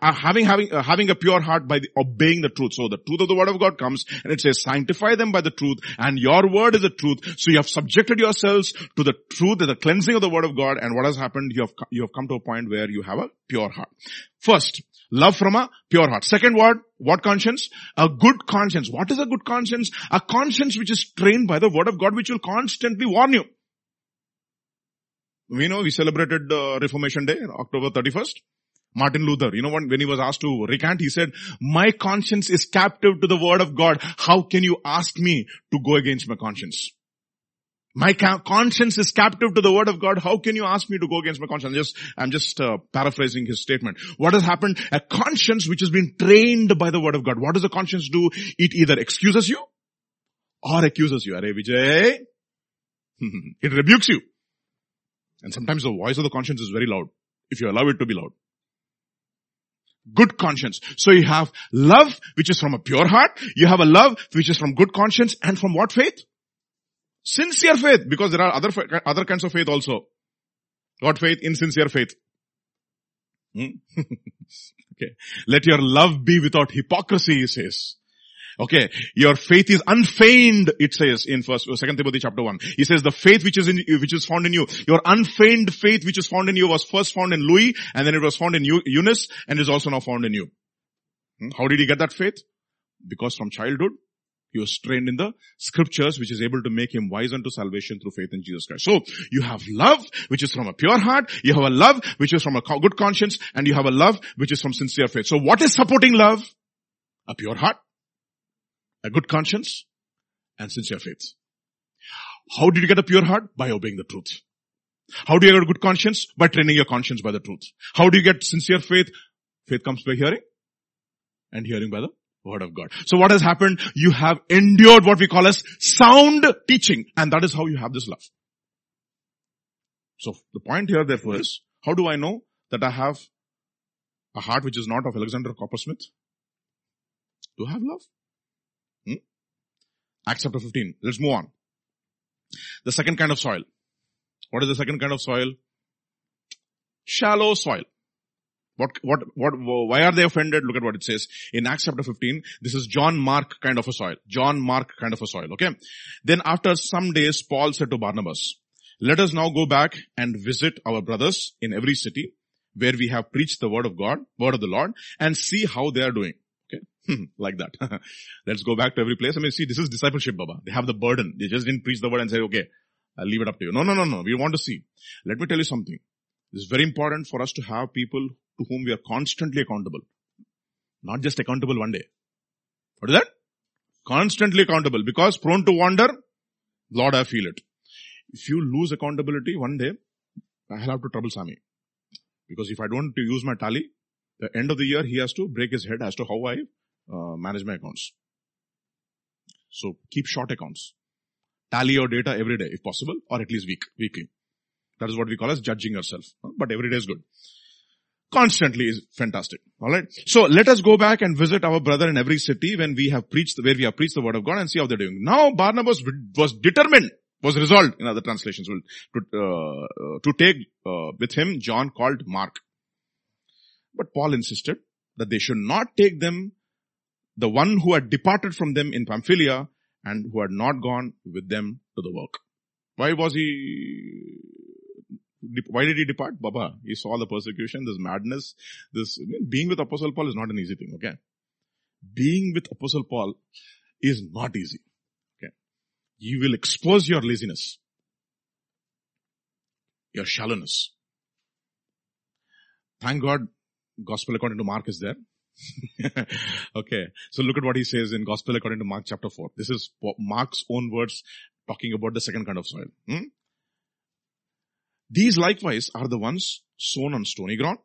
having a pure heart by obeying the truth. So the truth of the word of God comes and it says, sanctify them by the truth and your word is the truth. So you have subjected yourselves to the truth, to the cleansing of the word of God, and what has happened? You have come to a point where you have a pure heart. First, love from a pure heart. Second word, what conscience? A good conscience. What is a good conscience? A conscience which is trained by the word of God, which will constantly warn you. We celebrated Reformation Day, October 31st. Martin Luther, when he was asked to recant, he said, my conscience is captive to the word of God. How can you ask me to go against my conscience? My conscience is captive to the word of God. How can you ask me to go against my conscience? I'm just paraphrasing his statement. What has happened? A conscience which has been trained by the word of God. What does a conscience do? It either excuses you or accuses you. Arey Vijay. It rebukes you. And sometimes the voice of the conscience is very loud, if you allow it to be loud. Good conscience. So you have love which is from a pure heart. You have a love which is from good conscience and from what faith? Sincere faith, because there are other kinds of faith also. What faith? Insincere faith. Okay. Let your love be without hypocrisy, he says. Okay. Your faith is unfeigned, it says in 2 Timothy chapter 1. He says the faith which is found in you, your unfeigned faith which is found in you was first found in Louis and then it was found in Eunice and is also now found in you. How did he get that faith? Because from childhood, he was trained in the scriptures, which is able to make him wise unto salvation through faith in Jesus Christ. So you have love, which is from a pure heart. You have a love, which is from a good conscience. And you have a love, which is from sincere faith. So what is supporting love? A pure heart, a good conscience, and sincere faith. How did you get a pure heart? By obeying the truth. How do you get a good conscience? By training your conscience by the truth. How do you get sincere faith? Faith comes by hearing, and hearing by the word of God. So what has happened? You have endured what we call as sound teaching, and that is how you have this love. So the point here therefore is, how do I know that I have a heart which is not of Alexander Coppersmith? Do I have love? Acts chapter 15. Let's move on. The second kind of soil. What is the second kind of soil? Shallow soil. Why are they offended? Look at what it says in Acts chapter 15. This is John Mark kind of a soil. John Mark kind of a soil. Okay. Then after some days, Paul said to Barnabas, let us now go back and visit our brothers in every city where we have preached the word of God, word of the Lord, and see how they are doing. Okay. Like that. Let's go back to every place. See, this is discipleship, Baba. They have the burden. They just didn't preach the word and say, okay, I'll leave it up to you. No. We want to see. Let me tell you something. It's very important for us to have people to whom we are constantly accountable. Not just accountable one day. What is that? Constantly accountable, because prone to wander, Lord, I feel it. If you lose accountability one day, I'll have to trouble Sami. Because if I don't use my tally, the end of the year, he has to break his head as to how I manage my accounts. So keep short accounts. Tally your data every day if possible, or at least weekly. That is what we call as judging ourselves. But every day is good. Constantly is fantastic. Alright. So let us go back and visit our brother in every city where we have preached the word of God and see how they're doing. Now Barnabas was determined, was resolved, in other translations, to take with him John called Mark. But Paul insisted that they should not take them, the one who had departed from them in Pamphylia and who had not gone with them to the work. Why did he depart? Baba, he saw the persecution, this madness, being with Apostle Paul is not an easy thing, okay? Being with Apostle Paul is not easy, okay? You will expose your laziness, your shallowness. Thank God, Gospel according to Mark is there. Okay, so look at what he says in Gospel according to Mark chapter 4. This is Mark's own words talking about the second kind of soil. These likewise are the ones sown on stony ground.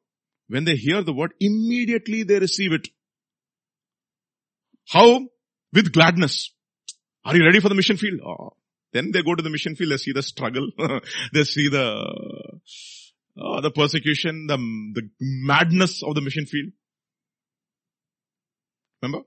When they hear the word, immediately they receive it. How? With gladness. Are you ready for the mission field? Oh. Then they go to the mission field, they see the struggle, they see the persecution, the madness of the mission field. Remember?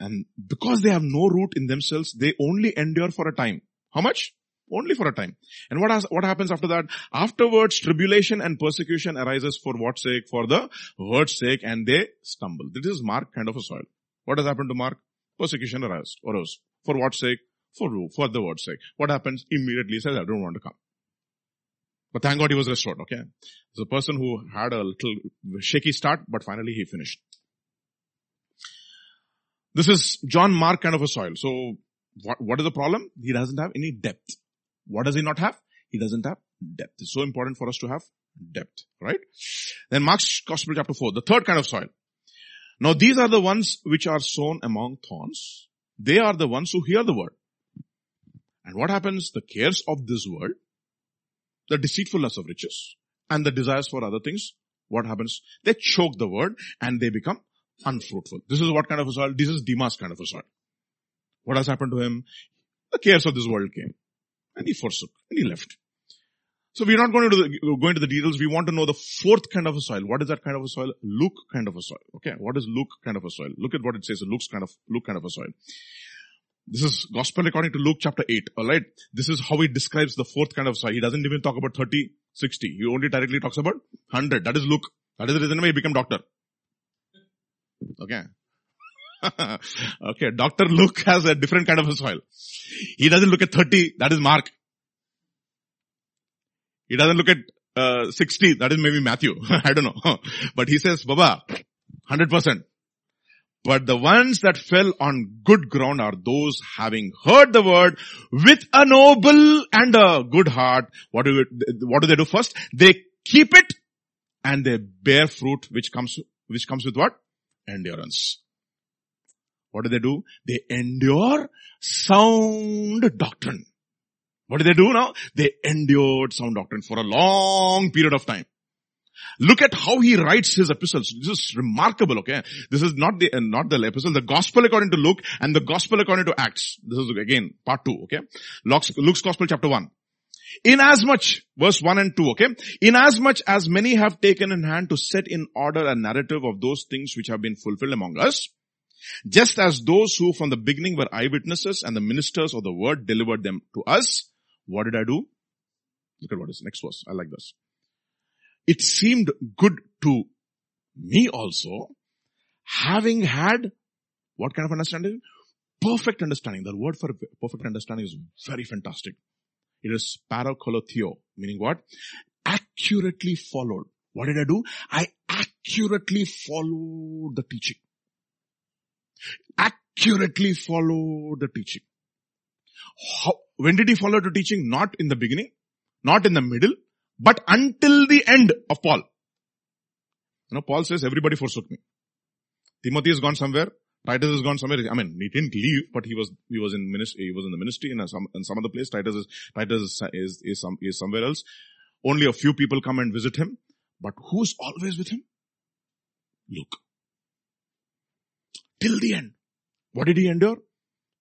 And because they have no root in themselves, they only endure for a time. How much? Only for a time. And what happens after that? Afterwards, tribulation and persecution arises for what sake? For the word's sake, and they stumble. This is Mark kind of a soil. What has happened to Mark? Persecution arose. For what sake? For the word's sake. What happens? Immediately says, I don't want to come. But thank God he was restored, okay? There's a person who had a little shaky start, but finally he finished. This is John Mark kind of a soil. So what is the problem? He doesn't have any depth. What does he not have? He doesn't have depth. It's so important for us to have depth, right? Then Mark's Gospel chapter 4, the third kind of soil. Now these are the ones which are sown among thorns. They are the ones who hear the word. And what happens? The cares of this world, the deceitfulness of riches, and the desires for other things, what happens? They choke the word and they become unfruitful. This is what kind of a soil? This is Demas kind of a soil. What has happened to him? The cares of this world came. And he forsook. And he left. So we're not going to go into the details. We want to know the fourth kind of a soil. What is that kind of a soil? Luke kind of a soil. Okay. What is Luke kind of a soil? Look at what it says. Luke kind of a soil. This is Gospel according to Luke chapter 8. Alright. This is how he describes the fourth kind of soil. He doesn't even talk about 30, 60. He only directly talks about 100. That is Luke. That is the reason why he became doctor. Okay. Okay, Dr. Luke has a different kind of a soil. He doesn't look at 30, that is Mark. He doesn't look at 60, that is maybe Matthew. I don't know. But he says, Baba, 100%. But the ones that fell on good ground are those having heard the word with a noble and a good heart. What do they do first? They keep it and they bear fruit which comes with what? Endurance. What do? They endure sound doctrine. What do they do now? They endured sound doctrine for a long period of time. Look at how he writes his epistles. This is remarkable, okay? This is not the epistle, the Gospel according to Luke and the Gospel according to Acts. This is again part 2, okay? Luke's Gospel chapter 1. Inasmuch, verse 1 and 2, okay? Inasmuch as many have taken in hand to set in order a narrative of those things which have been fulfilled among us, just as those who from the beginning were eyewitnesses and the ministers of the word delivered them to us. What did I do? Look at what is next verse. I like this. It seemed good to me also, having had what kind of understanding? Perfect understanding. The word for perfect understanding is very fantastic. It is parakolotheo, meaning what? Accurately followed. What did I do? I accurately followed the teaching. Accurately follow the teaching. When did he follow the teaching? Not in the beginning, not in the middle, but until the end of Paul. You know, Paul says, everybody forsook me. Timothy has gone somewhere. Titus has gone somewhere. I mean, he didn't leave, but he was in ministry. He was in the ministry in some other place. Titus is somewhere else. Only a few people come and visit him. But who's always with him? Luke. Till the end. What did he endure?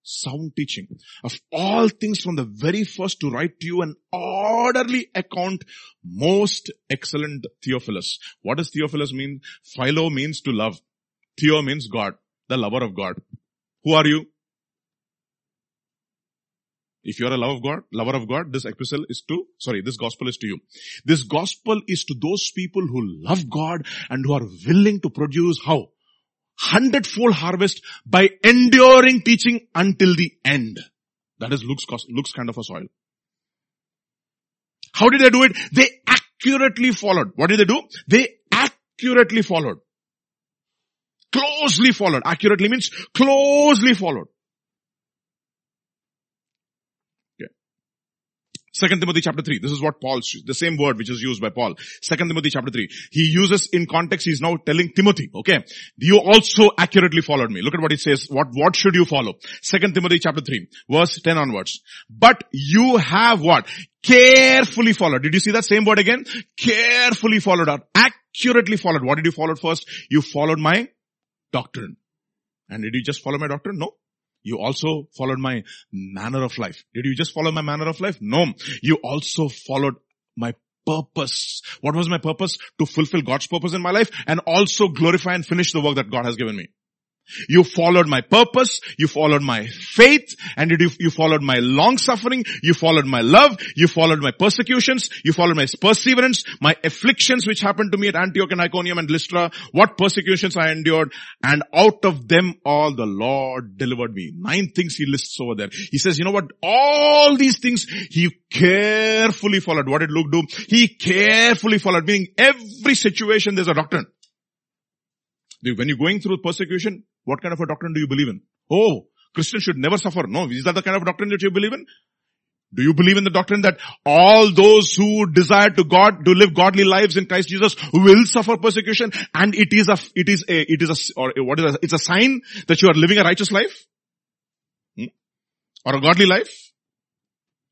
sound teaching of all things from the very first to write to you an orderly account, most excellent Theophilus. What does Theophilus mean? Philo means to love. Theo means God, the lover of God. Who are you? If you are a lover of God, this gospel is to you. This gospel is to those people who love God and who are willing to produce 100-fold harvest by enduring teaching until the end. That is Luke's kind of a soil. How did they do it? They accurately followed. What did they do? They accurately followed. Closely followed. Accurately means closely followed. Okay. 2 Timothy chapter 3. This is what Paul, the same word which is used by Paul. 2 Timothy chapter 3. He uses in context, he's now telling Timothy, okay, you also accurately followed me. Look at what he says. What should you follow? 2 Timothy chapter 3, verse 10 onwards. But you have what? Carefully followed. Did you see that same word again? Carefully followed or accurately followed. What did you follow first? You followed my doctrine. And did you just follow my doctrine? No. You also followed my manner of life. Did you just follow my manner of life? No. You also followed my purpose. What was my purpose? To fulfill God's purpose in my life and also glorify and finish the work that God has given me. You followed my purpose. You followed my faith. And you followed my long suffering. You followed my love. You followed my persecutions. You followed my perseverance, my afflictions which happened to me at Antioch and Iconium and Lystra. What persecutions I endured. And out of them all the Lord delivered me. 9 things he lists over there. He says, you know what? All these things he carefully followed. What did Luke do? He carefully followed. Meaning every situation there's a doctrine. When you're going through persecution, what kind of a doctrine do you believe in? Oh, Christians should never suffer. No, is that the kind of doctrine that you believe in? Do you believe in the doctrine that all those who desire to live godly lives in Christ Jesus will suffer persecution and it's a sign that you are living a righteous life? Or a godly life?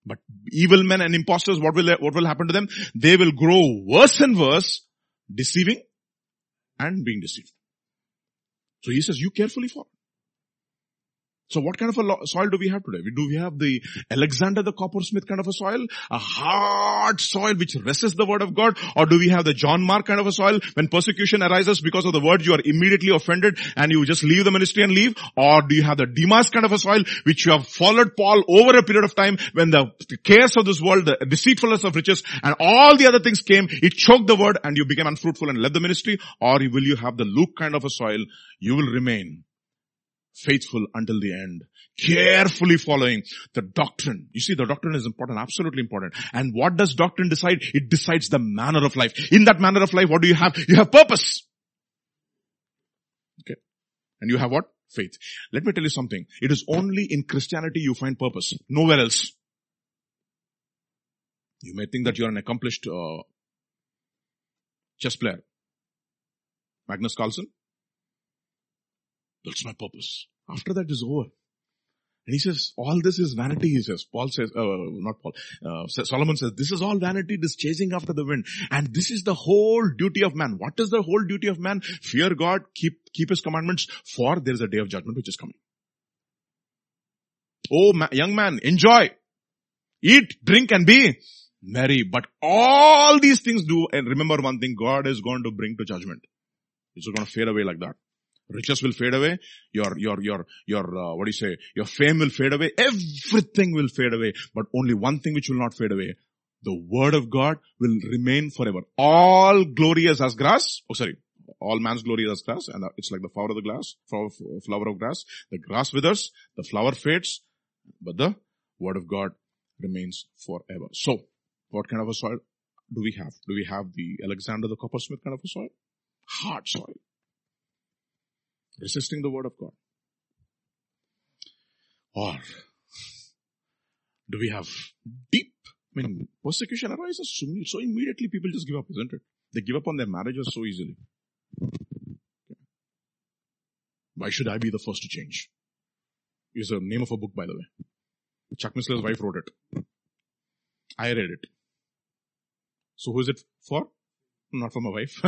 But evil men and impostors, what will happen to them? They will grow worse and worse, deceiving and being deceived. So he says, you carefully follow. So what kind of a soil do we have today? We have the Alexander the Coppersmith kind of a soil? A hard soil which resists the word of God? Or do we have the John Mark kind of a soil? When persecution arises because of the word, you are immediately offended and you just leave the ministry and leave? Or do you have the Demas kind of a soil which you have followed Paul over a period of time when the cares of this world, the deceitfulness of riches and all the other things came, it choked the word and you became unfruitful and left the ministry? Or will you have the Luke kind of a soil? You will remain faithful until the end, carefully following the doctrine. You see, the doctrine is important, absolutely important. And what does doctrine decide? It decides the manner of life. In that manner of life, what do you have? You have purpose. Okay. And you have what? Faith. Let me tell you something. It is only in Christianity you find purpose. Nowhere else. You may think that you are an accomplished chess player. Magnus Carlsen. That's my purpose. After that is over. And he says, all this is vanity, he says. Solomon says, this is all vanity, this chasing after the wind. And this is the whole duty of man. What is the whole duty of man? Fear God, keep his commandments, for there is a day of judgment which is coming. Oh, young man, enjoy. Eat, drink and be merry. But all these things do, and remember one thing, God is going to bring to judgment. It's going to fade away like that. Riches will fade away. Your fame will fade away. Everything will fade away. But only one thing which will not fade away. The word of God will remain forever. All glory is as grass. All man's glory is as grass. And it's like the flower of grass. The grass withers. The flower fades. But the word of God remains forever. So, what kind of a soil do we have? Do we have the Alexander the Coppersmith kind of a soil? Hard soil. Resisting the word of God? Or do we have persecution arises so immediately people just give up, isn't it? They give up on their marriages so easily. Why should I be the first to change? Is the name of a book, by the way. Chuck Missler's wife wrote it. I read it. So who is it for? Not for my wife.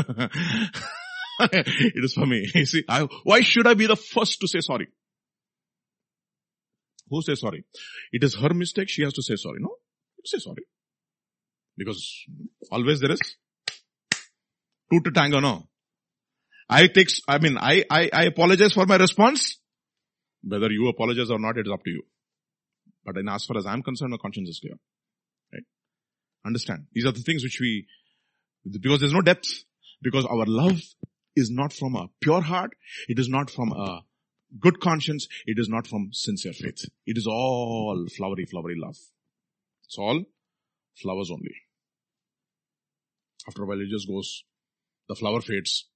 It is for me. You see, why should I be the first to say sorry? Who says sorry? It is her mistake. She has to say sorry. No, say sorry. Because always there is two to tango, no. I apologize for my response. Whether you apologize or not, it is up to you. But in as far as I'm concerned, my conscience is clear. Right? Understand. These are the things which we, because there's no depth. Because our love is not from a pure heart. It is not from a good conscience. It is not from sincere faith. It is all flowery love. It's all flowers only. After a while it just goes, the flower fades,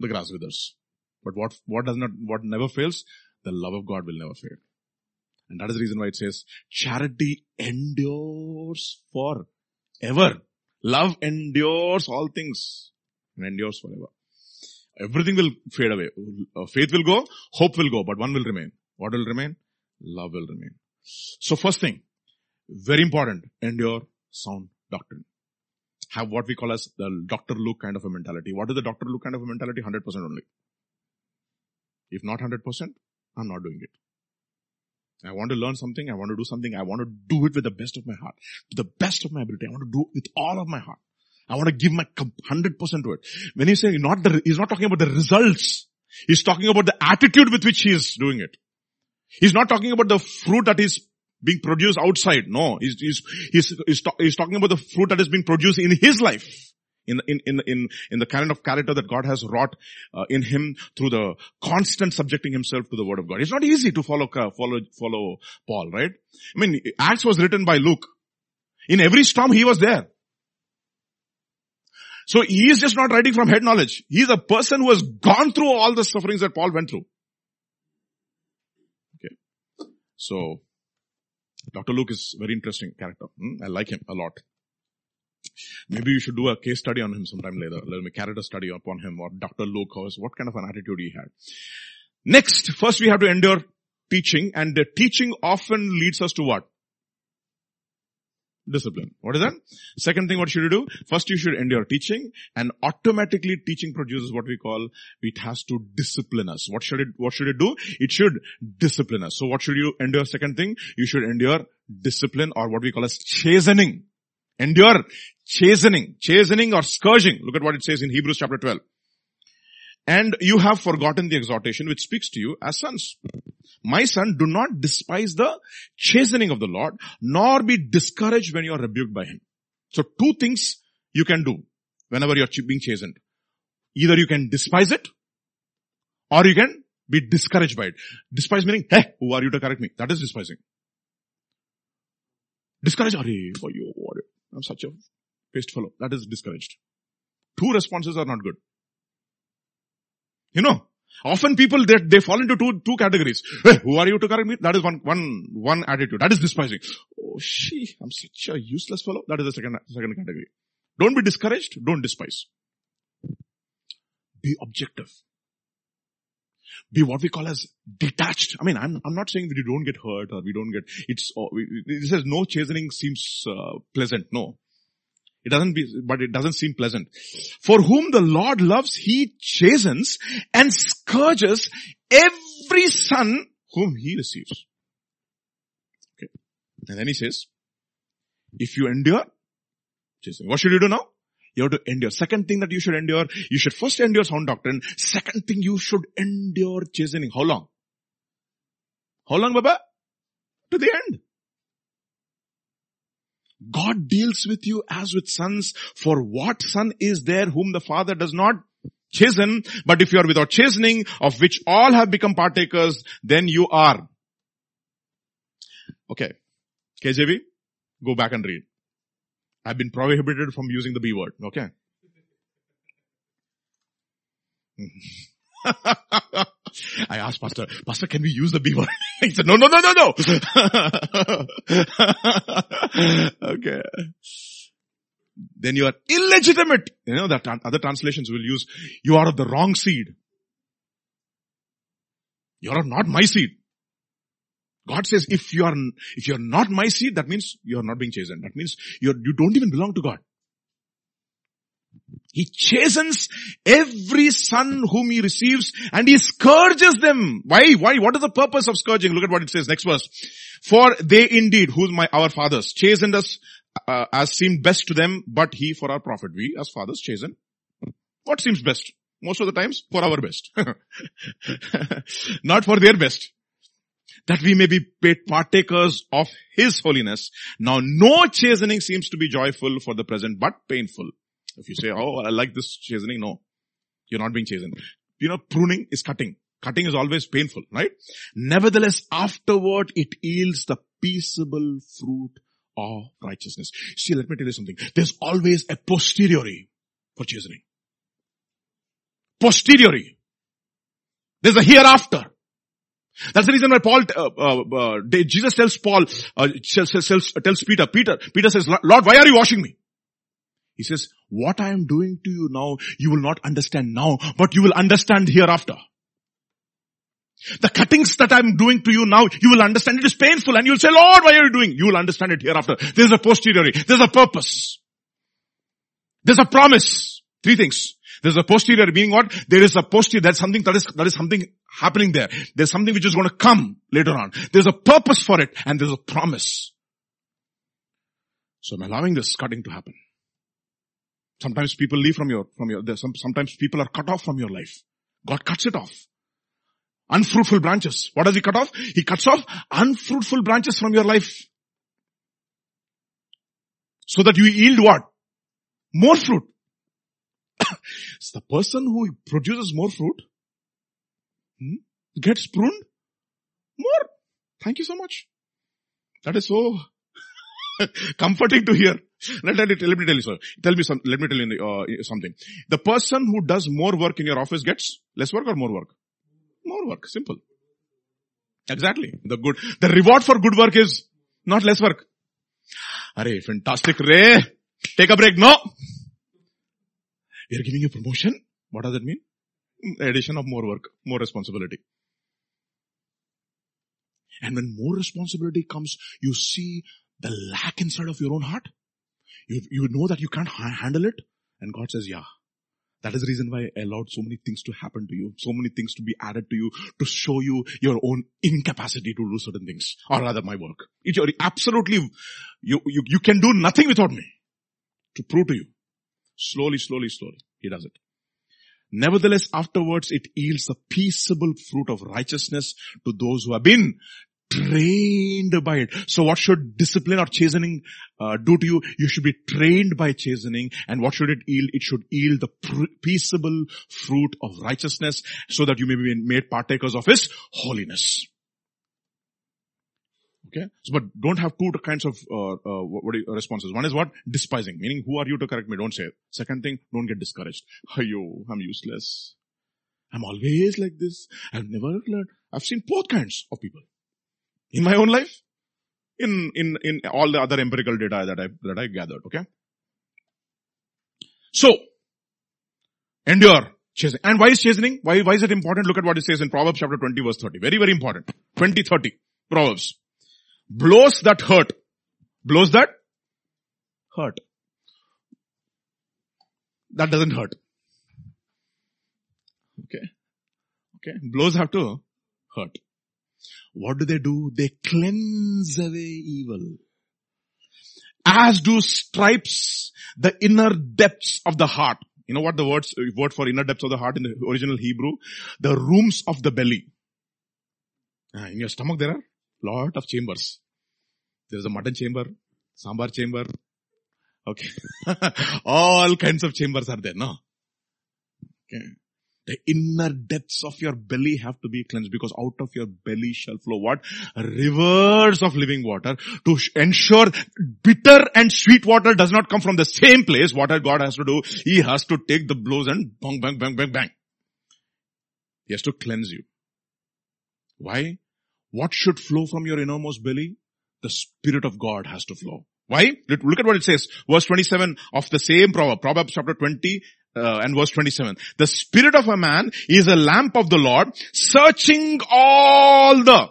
the grass withers. But what never fails, the love of God will never fade. And that is the reason why it says, charity endures forever. Love endures all things and endures forever. Everything will fade away. Faith will go, hope will go, but one will remain. What will remain? Love will remain. So first thing, very important, endure sound doctrine. Have what we call as the Dr. Luke kind of a mentality. What is the Dr. Luke kind of a mentality? 100% only. If not 100%, I'm not doing it. I want to learn something. I want to do something. I want to do it with the best of my heart. To the best of my ability. I want to do it with all of my heart. I want to give my 100% to it. When he's saying he's not talking about the results. He's talking about the attitude with which he is doing it. He's not talking about the fruit that is being produced outside. No, he's talking about the fruit that is being produced in his life. In the kind of character that God has wrought in him through the constant subjecting himself to the word of God. It's not easy to follow Paul, right? I mean, Acts was written by Luke. In every storm he was there. So he is just not writing from head knowledge. He is a person who has gone through all the sufferings that Paul went through. Okay. So Dr. Luke is very interesting character. I like him a lot. Maybe you should do a case study on him sometime later. Let me carry a study upon him or Dr. Luke, what kind of an attitude he had. Next, first we have to endure teaching, and the teaching often leads us to what? Discipline. What is that? Second thing, what should you do? First, you should endure teaching, and automatically teaching produces what we call, it has to discipline us. What should it do? It should discipline us. So what should you endure? Second thing, you should endure discipline, or what we call as chastening. Endure chastening or scourging. Look at what it says in Hebrews chapter 12. And you have forgotten the exhortation which speaks to you as sons. My son, do not despise the chastening of the Lord, nor be discouraged when you are rebuked by him. So two things you can do whenever you are being chastened. Either you can despise it, or you can be discouraged by it. Despise meaning, hey, who are you to correct me? That is despising. Discouraged, I'm such a pest fellow. That is discouraged. Two responses are not good. You know, often people, they fall into two categories. Hey, who are you to correct me? That is one attitude. That is despising. Oh, I'm such a useless fellow. That is the second category. Don't be discouraged. Don't despise. Be objective. Be what we call as detached. I mean, I'm not saying that you don't get hurt or we don't get, it says no chastening seems pleasant. No. It doesn't seem pleasant. For whom the Lord loves, he chastens and scourges every son whom he receives. Okay. And then he says, if you endure chastening, what should you do now? You have to endure. Second thing that you should endure, you should first endure sound doctrine. Second thing, you should endure chastening. How long? How long, Baba? To the end. God deals with you as with sons. For what son is there whom the father does not chasten? But if you are without chastening, of which all have become partakers, then you are. Okay. KJV, go back and read. I've been prohibited from using the B word. Okay. I asked Pastor, can we use the B word? He said, no. Okay. Then you are illegitimate. You know, that other translations will use, you are of the wrong seed. You are not my seed. God says, if you are not my seed, that means you are not being chastened. That means you don't even belong to God. He chastens every son whom he receives and he scourges them. Why? What is the purpose of scourging? Look at what it says. Next verse. For they indeed, our fathers, chastened us as seemed best to them, but he for our profit. We as fathers chasten. What seems best? Most of the times, for our best. Not for their best. That we may be made partakers of his holiness. Now, no chastening seems to be joyful for the present, but painful. If you say, oh, I like this chastening, no. You're not being chastened. You know, pruning is cutting. Cutting is always painful, right? Nevertheless, afterward, it yields the peaceable fruit of righteousness. See, let me tell you something. There's always a posteriori for chastening. Posteriori. There's a hereafter. That's the reason why Jesus tells tells Peter says, Lord, why are you washing me? He says, what I am doing to you now, you will not understand now, but you will understand hereafter. The cuttings that I'm doing to you now, you will understand it is painful and you'll say, Lord, why are you doing? You will understand it hereafter. There's a posteriori. There's a purpose. There's a promise. Three things. There's a posterior, meaning what? There is a posterior, that is something happening there. There's something which is going to come later on. There's a purpose for it and there's a promise. So I'm allowing this cutting to happen. Sometimes people leave sometimes people are cut off from your life. God cuts it off. Unfruitful branches. What does he cut off? He cuts off unfruitful branches from your life. So that you yield what? More fruit. It's the person who produces more fruit, gets pruned more. Thank you so much. That is so comforting to hear. Let me tell you, sir. Let me tell you something. The person who does more work in your office gets less work or more work? More work. Simple. Exactly. The reward for good work is not less work. Arey, fantastic, Ray. Take a break. No. We are giving you promotion. What does that mean? Addition of more work, more responsibility. And when more responsibility comes, you see the lack inside of your own heart. You know that you can't handle it. And God says, yeah. That is the reason why I allowed so many things to happen to you. So many things to be added to you to show you your own incapacity to do certain things. Or rather my work. You can do nothing without me to prove to you. Slowly, he does it. Nevertheless, afterwards, it yields the peaceable fruit of righteousness to those who have been trained by it. So what should discipline or chastening do to you? You should be trained by chastening. And what should it yield? It should yield the peaceable fruit of righteousness so that you may be made partakers of his holiness. Okay, so, but don't have two kinds of responses. One is what? Despising, meaning who are you to correct me? Don't say it. Second thing, don't get discouraged. Ayo, I'm useless. I'm always like this. I've never learned. I've seen both kinds of people in my own life, in all the other empirical data that I gathered. Okay, so endure. Chastening. And why is chastening? Why is it important? Look at what it says in Proverbs chapter 20 verse 30. Very, very important. 20:30 Proverbs. Blows that hurt. That doesn't hurt. Okay. Blows have to hurt. What do? They cleanse away evil. As do stripes the inner depths of the heart. You know what the word for inner depths of the heart in the original Hebrew? The rooms of the belly. In your stomach there are lot of chambers. There's a mutton chamber, sambar chamber. Okay. All kinds of chambers are there, no? Okay. The inner depths of your belly have to be cleansed because out of your belly shall flow what? Rivers of living water to ensure bitter and sweet water does not come from the same place. What God has to do, he has to take the blows and bang, bang, bang, bang, bang. He has to cleanse you. Why? What should flow from your innermost belly? The Spirit of God has to flow. Why? Look at what it says. Verse 27 of the same proverb. Proverbs chapter 20 and verse 27. The Spirit of a man is a lamp of the Lord, searching all the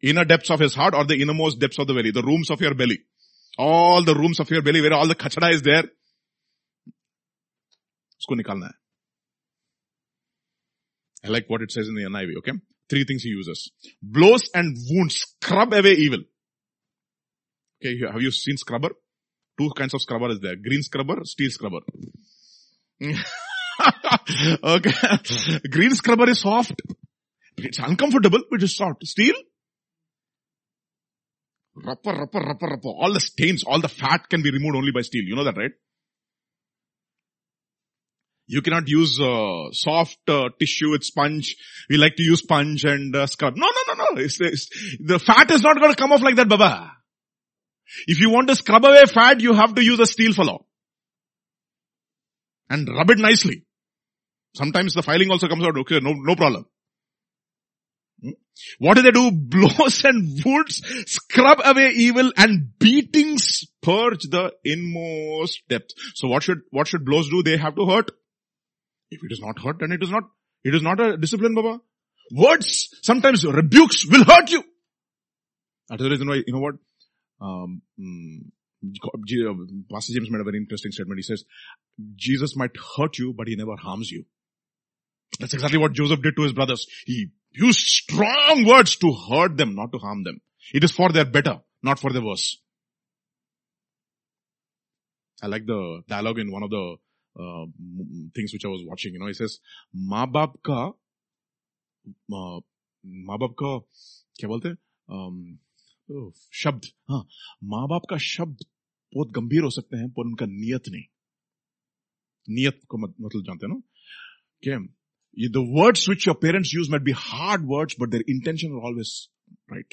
inner depths of his heart or the innermost depths of the belly, the rooms of your belly. All the rooms of your belly where all the kachada is there. उसको निकालना है. I like what it says in the NIV, okay? Three things he uses. Blows and wounds scrub away evil. Okay, have you seen scrubber? Two kinds of scrubber is there. Green scrubber, steel scrubber. Okay. Green scrubber is soft. It's uncomfortable, but it's soft. Steel? Rupper. All the stains, all the fat can be removed only by steel. You know that, right? You cannot use soft tissue with sponge. We like to use sponge and scrub. No. The fat is not going to come off like that, Baba. If you want to scrub away fat, you have to use a steel fellow. And rub it nicely. Sometimes the filing also comes out. Okay, no problem. What do they do? Blows and wounds scrub away evil, and beatings purge the inmost depth. So what should blows do? They have to hurt. If it is not hurt, then it is not a discipline, Baba. Words, sometimes rebukes will hurt you. That is the reason why, you know what? Pastor James made a very interesting statement. He says, Jesus might hurt you, but he never harms you. That's exactly what Joseph did to his brothers. He used strong words to hurt them, not to harm them. It is for their better, not for their worse. I like the dialogue in one of the things which I was watching. You know, he says, maa baap ka, kya bolte hai? शब्द, हाँ, माँ बाप का शब्द बहुत गंभीर हो सकते हैं, पर उनका नियत नहीं. नियत को मतलब जानते हैं ना, कि the words which your parents use might be hard words, but their intention are always right.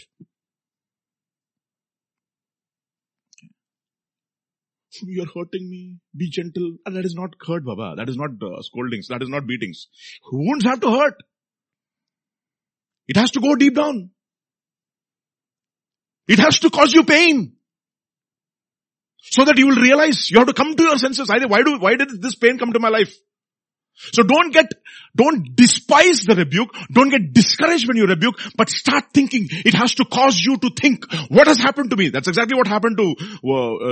You are hurting me. Be gentle. And that is not hurt, Baba. That is not scoldings. That is not beatings. Wounds have to hurt. It has to go deep down. It has to cause you pain. So that you will realize, you have to come to your senses. Why did this pain come to my life? So don't despise the rebuke. Don't get discouraged when you rebuke, but start thinking. It has to cause you to think, what has happened to me? That's exactly what happened to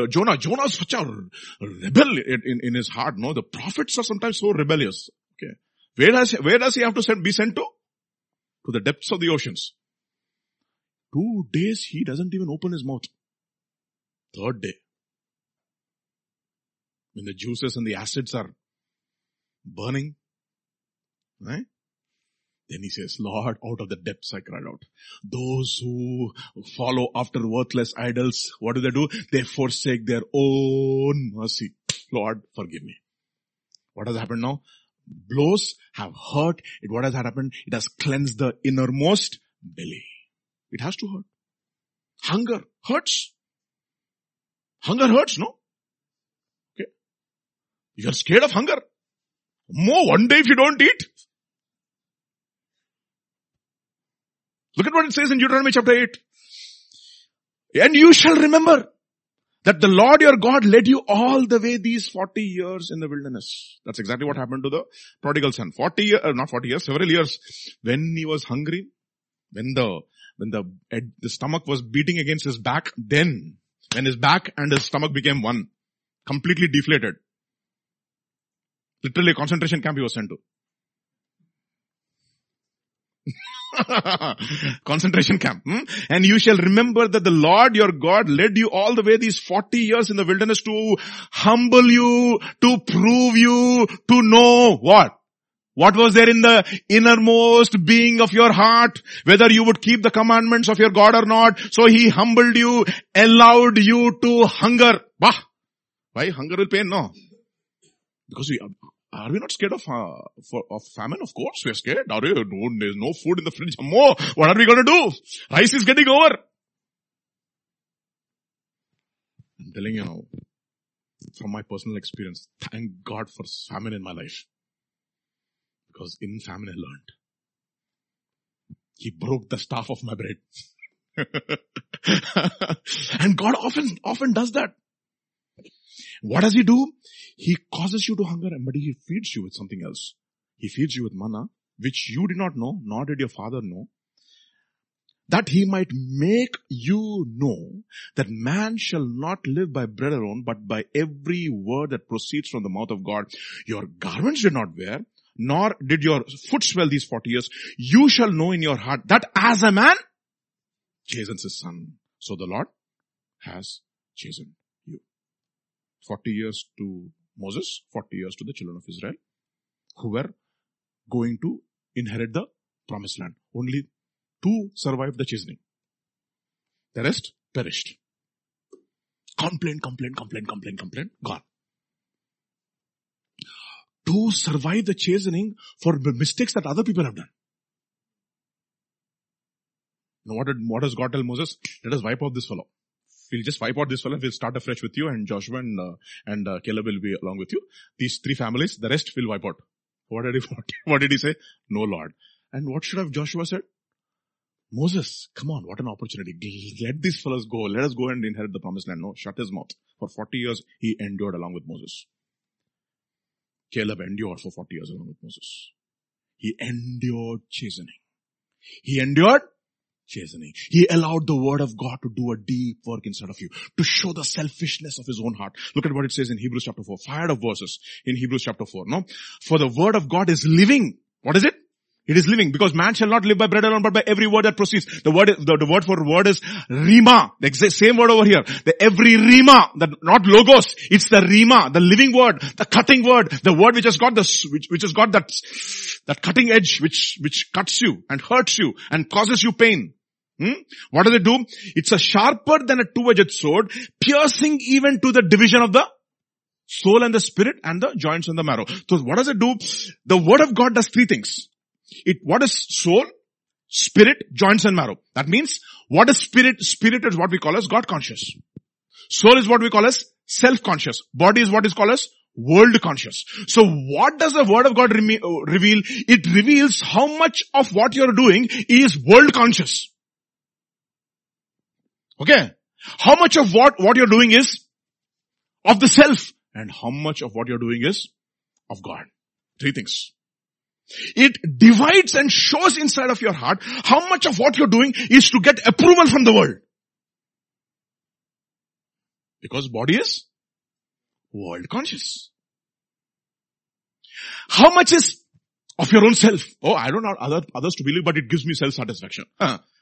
Jonah. Jonah is such a rebel in his heart. No, the prophets are sometimes so rebellious. Okay. Where does he have to be sent to? To the depths of the oceans. 2 days, he doesn't even open his mouth. Third day, when the juices and the acids are burning, right? Then he says, Lord, out of the depths I cried out. Those who follow after worthless idols, what do? They forsake their own mercy. Lord, forgive me. What has happened now? Blows have hurt. What has happened? It has cleansed the innermost belly. It has to hurt. Hunger hurts. Hunger hurts, no? Okay. You are scared of hunger. More one day if you don't eat. Look at what it says in Deuteronomy chapter 8. And you shall remember that the Lord your God led you all the way these 40 years in the wilderness. That's exactly what happened to the prodigal son. Several years. When he was hungry, when the stomach was beating against his back, then when his back and his stomach became one, completely deflated. Literally a concentration camp he was sent to. Concentration camp. And you shall remember that the Lord your God led you all the way these 40 years in the wilderness to humble you, to prove you, to know what? What was there in the innermost being of your heart? Whether you would keep the commandments of your God or not. So he humbled you, allowed you to hunger. Bah! Why? Hunger will pain? No. Because are we not scared of famine? Of course we are scared. There is no food in the fridge. More. What are we going to do? Rice is getting over. I'm telling you now, from my personal experience, thank God for famine in my life. Because in famine I learned. He broke the staff of my bread. And God often does that. What does he do? He causes you to hunger, but he feeds you with something else. He feeds you with manna, which you did not know, nor did your father know, that he might make you know that man shall not live by bread alone, but by every word that proceeds from the mouth of God. Your garments did not wear, nor did your foot swell these 40 years. You shall know in your heart that as a man chastens his son, so the Lord has chastened you. 40 years to Moses, 40 years to the children of Israel, who were going to inherit the promised land. Only two survived the chastening. The rest perished. Complain. Gone. To survive the chastening for mistakes that other people have done. Now what does God tell Moses? Let us wipe out this fellow. We'll just wipe out this fellow. We'll start afresh with you, and Joshua and Caleb will be along with you. These three families, the rest will wipe out. What did he say? No, Lord. And what should have Joshua said? Moses, come on, what an opportunity. Let these fellows go. Let us go and inherit the promised land. No, shut his mouth. For 40 years, he endured along with Moses. Caleb endured for 40 years along with Moses. He endured chastening. He allowed the word of God to do a deep work inside of you, to show the selfishness of his own heart. Look at what it says in Hebrews chapter 4. 5 verses in Hebrews chapter 4. No, for the word of God is living. What is it? It is living, because man shall not live by bread alone, but by every word that proceeds. The word for word is rhema. The exact same word over here. The every rhema, not logos. It's the rhema, the living word, the cutting word, the word which has got that cutting edge, which cuts you and hurts you and causes you pain. What does it do? It's a sharper than a two-edged sword, piercing even to the division of the soul and the spirit and the joints and the marrow. So what does it do? The word of God does three things. What is soul, spirit, joints and marrow? That means, what is spirit? Spirit is what we call as God conscious. Soul is what we call as self-conscious. Body is what is called as world conscious. So what does the word of God reveal? It reveals how much of what you're doing is world conscious. Okay? How much of what you're doing is of the self, and how much of what you're doing is of God. Three things. It divides and shows inside of your heart how much of what you're doing is to get approval from the world. Because body is world conscious. How much is of your own self? Oh, I don't want others to believe, but it gives me self-satisfaction.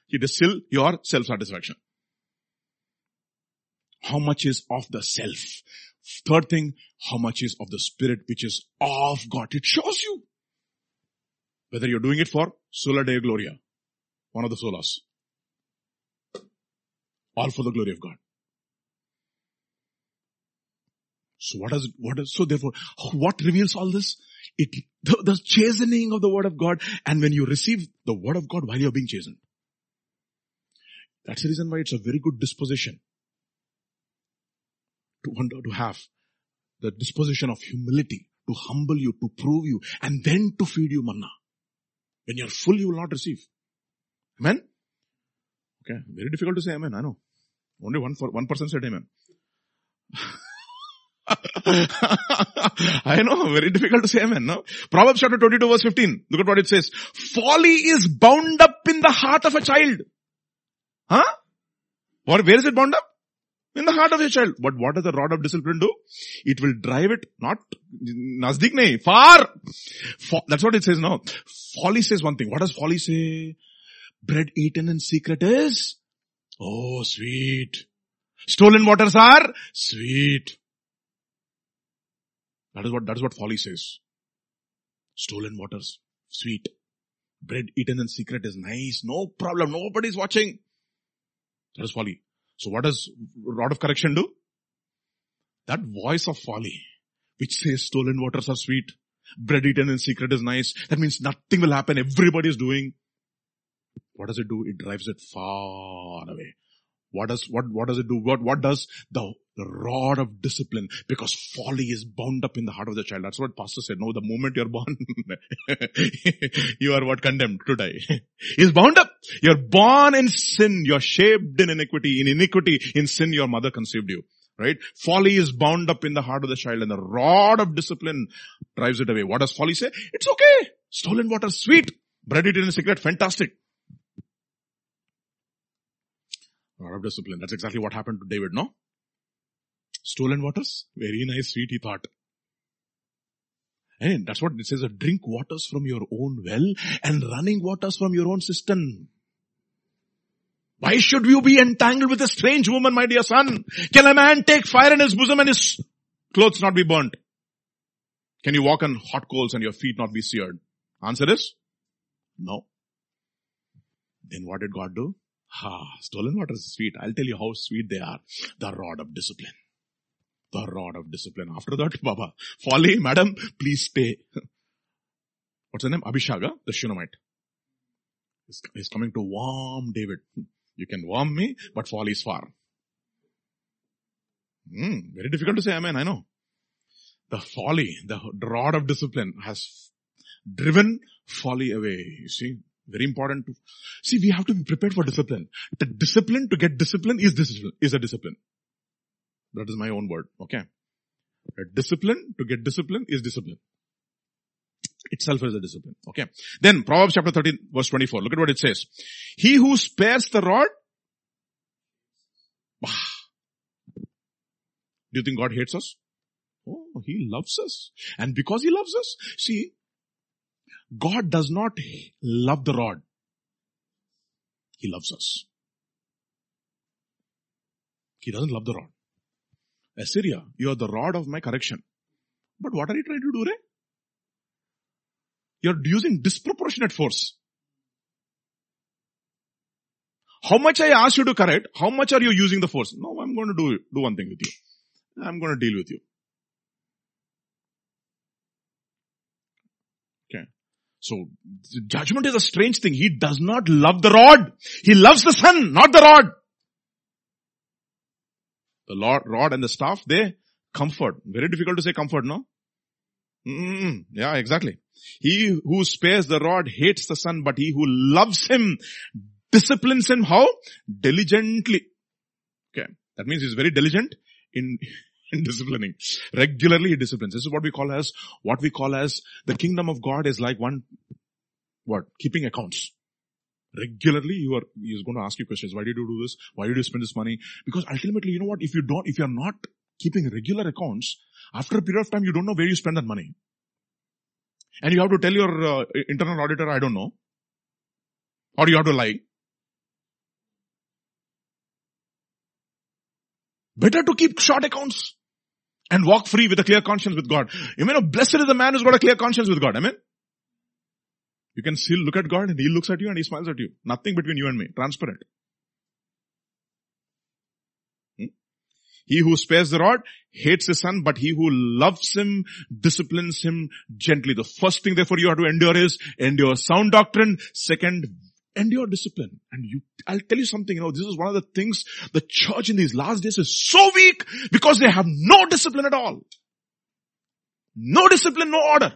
It is still your self-satisfaction. How much is of the self? Third thing, how much is of the spirit, which is of God? It shows you. Whether you're doing it for Sola Dei Gloria, one of the solas, all for the glory of God. So therefore, what reveals all this? The chastening of the word of God, and when you receive the word of God while you're being chastened. That's the reason why it's a very good disposition to have, the disposition of humility, to humble you, to prove you, and then to feed you manna. When you're full, you will not receive. Amen? Okay, very difficult to say amen, I know. Only 1% said amen. I know, very difficult to say amen, no? Proverbs chapter 22 verse 15. Look at what it says. Folly is bound up in the heart of a child. Huh? Where is it bound up? In the heart of your child. But what does the rod of discipline do? It will drive it, not nazdik nahi, far. That's what it says now. Folly says one thing. What does folly say? Bread eaten in secret is, oh, sweet. Stolen waters are sweet. That is what folly says. Stolen waters, sweet. Bread eaten in secret is nice. No problem. Nobody's watching. That is folly. So what does rod of correction do? That voice of folly, which says stolen waters are sweet, bread eaten in secret is nice. That means nothing will happen. Everybody is doing. What does it do? It drives it far away. What does it do? What does the rod of discipline? Because folly is bound up in the heart of the child. That's what pastor said. No, the moment you're born, you are what? Condemned to die. He's bound up. You're born in sin. You're shaped in iniquity. In iniquity, in sin, your mother conceived you. Right? Folly is bound up in the heart of the child, and the rod of discipline drives it away. What does folly say? It's okay. Stolen water, sweet. Bread eaten in secret, fantastic. Rod of discipline. That's exactly what happened to David, no? Stolen waters? Very nice, sweet, he thought. And that's what it says, drink waters from your own well and running waters from your own cistern. Why should you be entangled with a strange woman, my dear son? Can a man take fire in his bosom and his clothes not be burnt? Can you walk on hot coals and your feet not be seared? Answer is, no. Then what did God do? Stolen water is sweet. I'll tell you how sweet they are. The rod of discipline. The rod of discipline. After that, Baba, folly, madam, please stay. What's her name? Abhishaga, the Shunammite. He's coming to warm David. You can warm me, but folly is far. Very difficult to say amen, I know. The folly, the rod of discipline has driven folly away. You see, very important. We have to be prepared for discipline. The discipline to get discipline is a discipline. That is my own word, okay? A discipline to get discipline is discipline. Itself is a discipline, okay? Then Proverbs chapter 13 verse 24. Look at what it says. He who spares the rod. Do you think God hates us? Oh, he loves us. And because he loves us, see, God does not love the rod. He loves us. He doesn't love the rod. Assyria, you are the rod of my correction. But what are you trying to do, Ray? You're using disproportionate force. How much I ask you to correct, how much are you using the force? No, I'm going to do one thing with you. I'm going to deal with you. Okay. So, judgment is a strange thing. He does not love the rod. He loves the son, not the rod. The rod and the staff, they comfort. Very difficult to say comfort, no? Yeah, exactly. He who spares the rod hates the son, but he who loves him disciplines him. How? Diligently. Okay. That means he's very diligent in disciplining. Regularly he disciplines. This is what we call as the kingdom of God is like keeping accounts. Regularly, he is going to ask you questions. Why did you do this? Why did you spend this money? Because ultimately, you know what? If you are not keeping regular accounts, after a period of time, you don't know where you spend that money, and you have to tell your internal auditor, "I don't know," or you have to lie. Better to keep short accounts and walk free with a clear conscience with God. Amen. Blessed is the man who's got a clear conscience with God. Amen. You can still look at God and He looks at you and He smiles at you. Nothing between you and me. Transparent. He who spares the rod hates his son, but he who loves him disciplines him gently. The first thing therefore you have to endure is endure sound doctrine. Second, endure discipline. And I'll tell you something, this is one of the things the church in these last days is so weak because they have no discipline at all. No discipline, no order.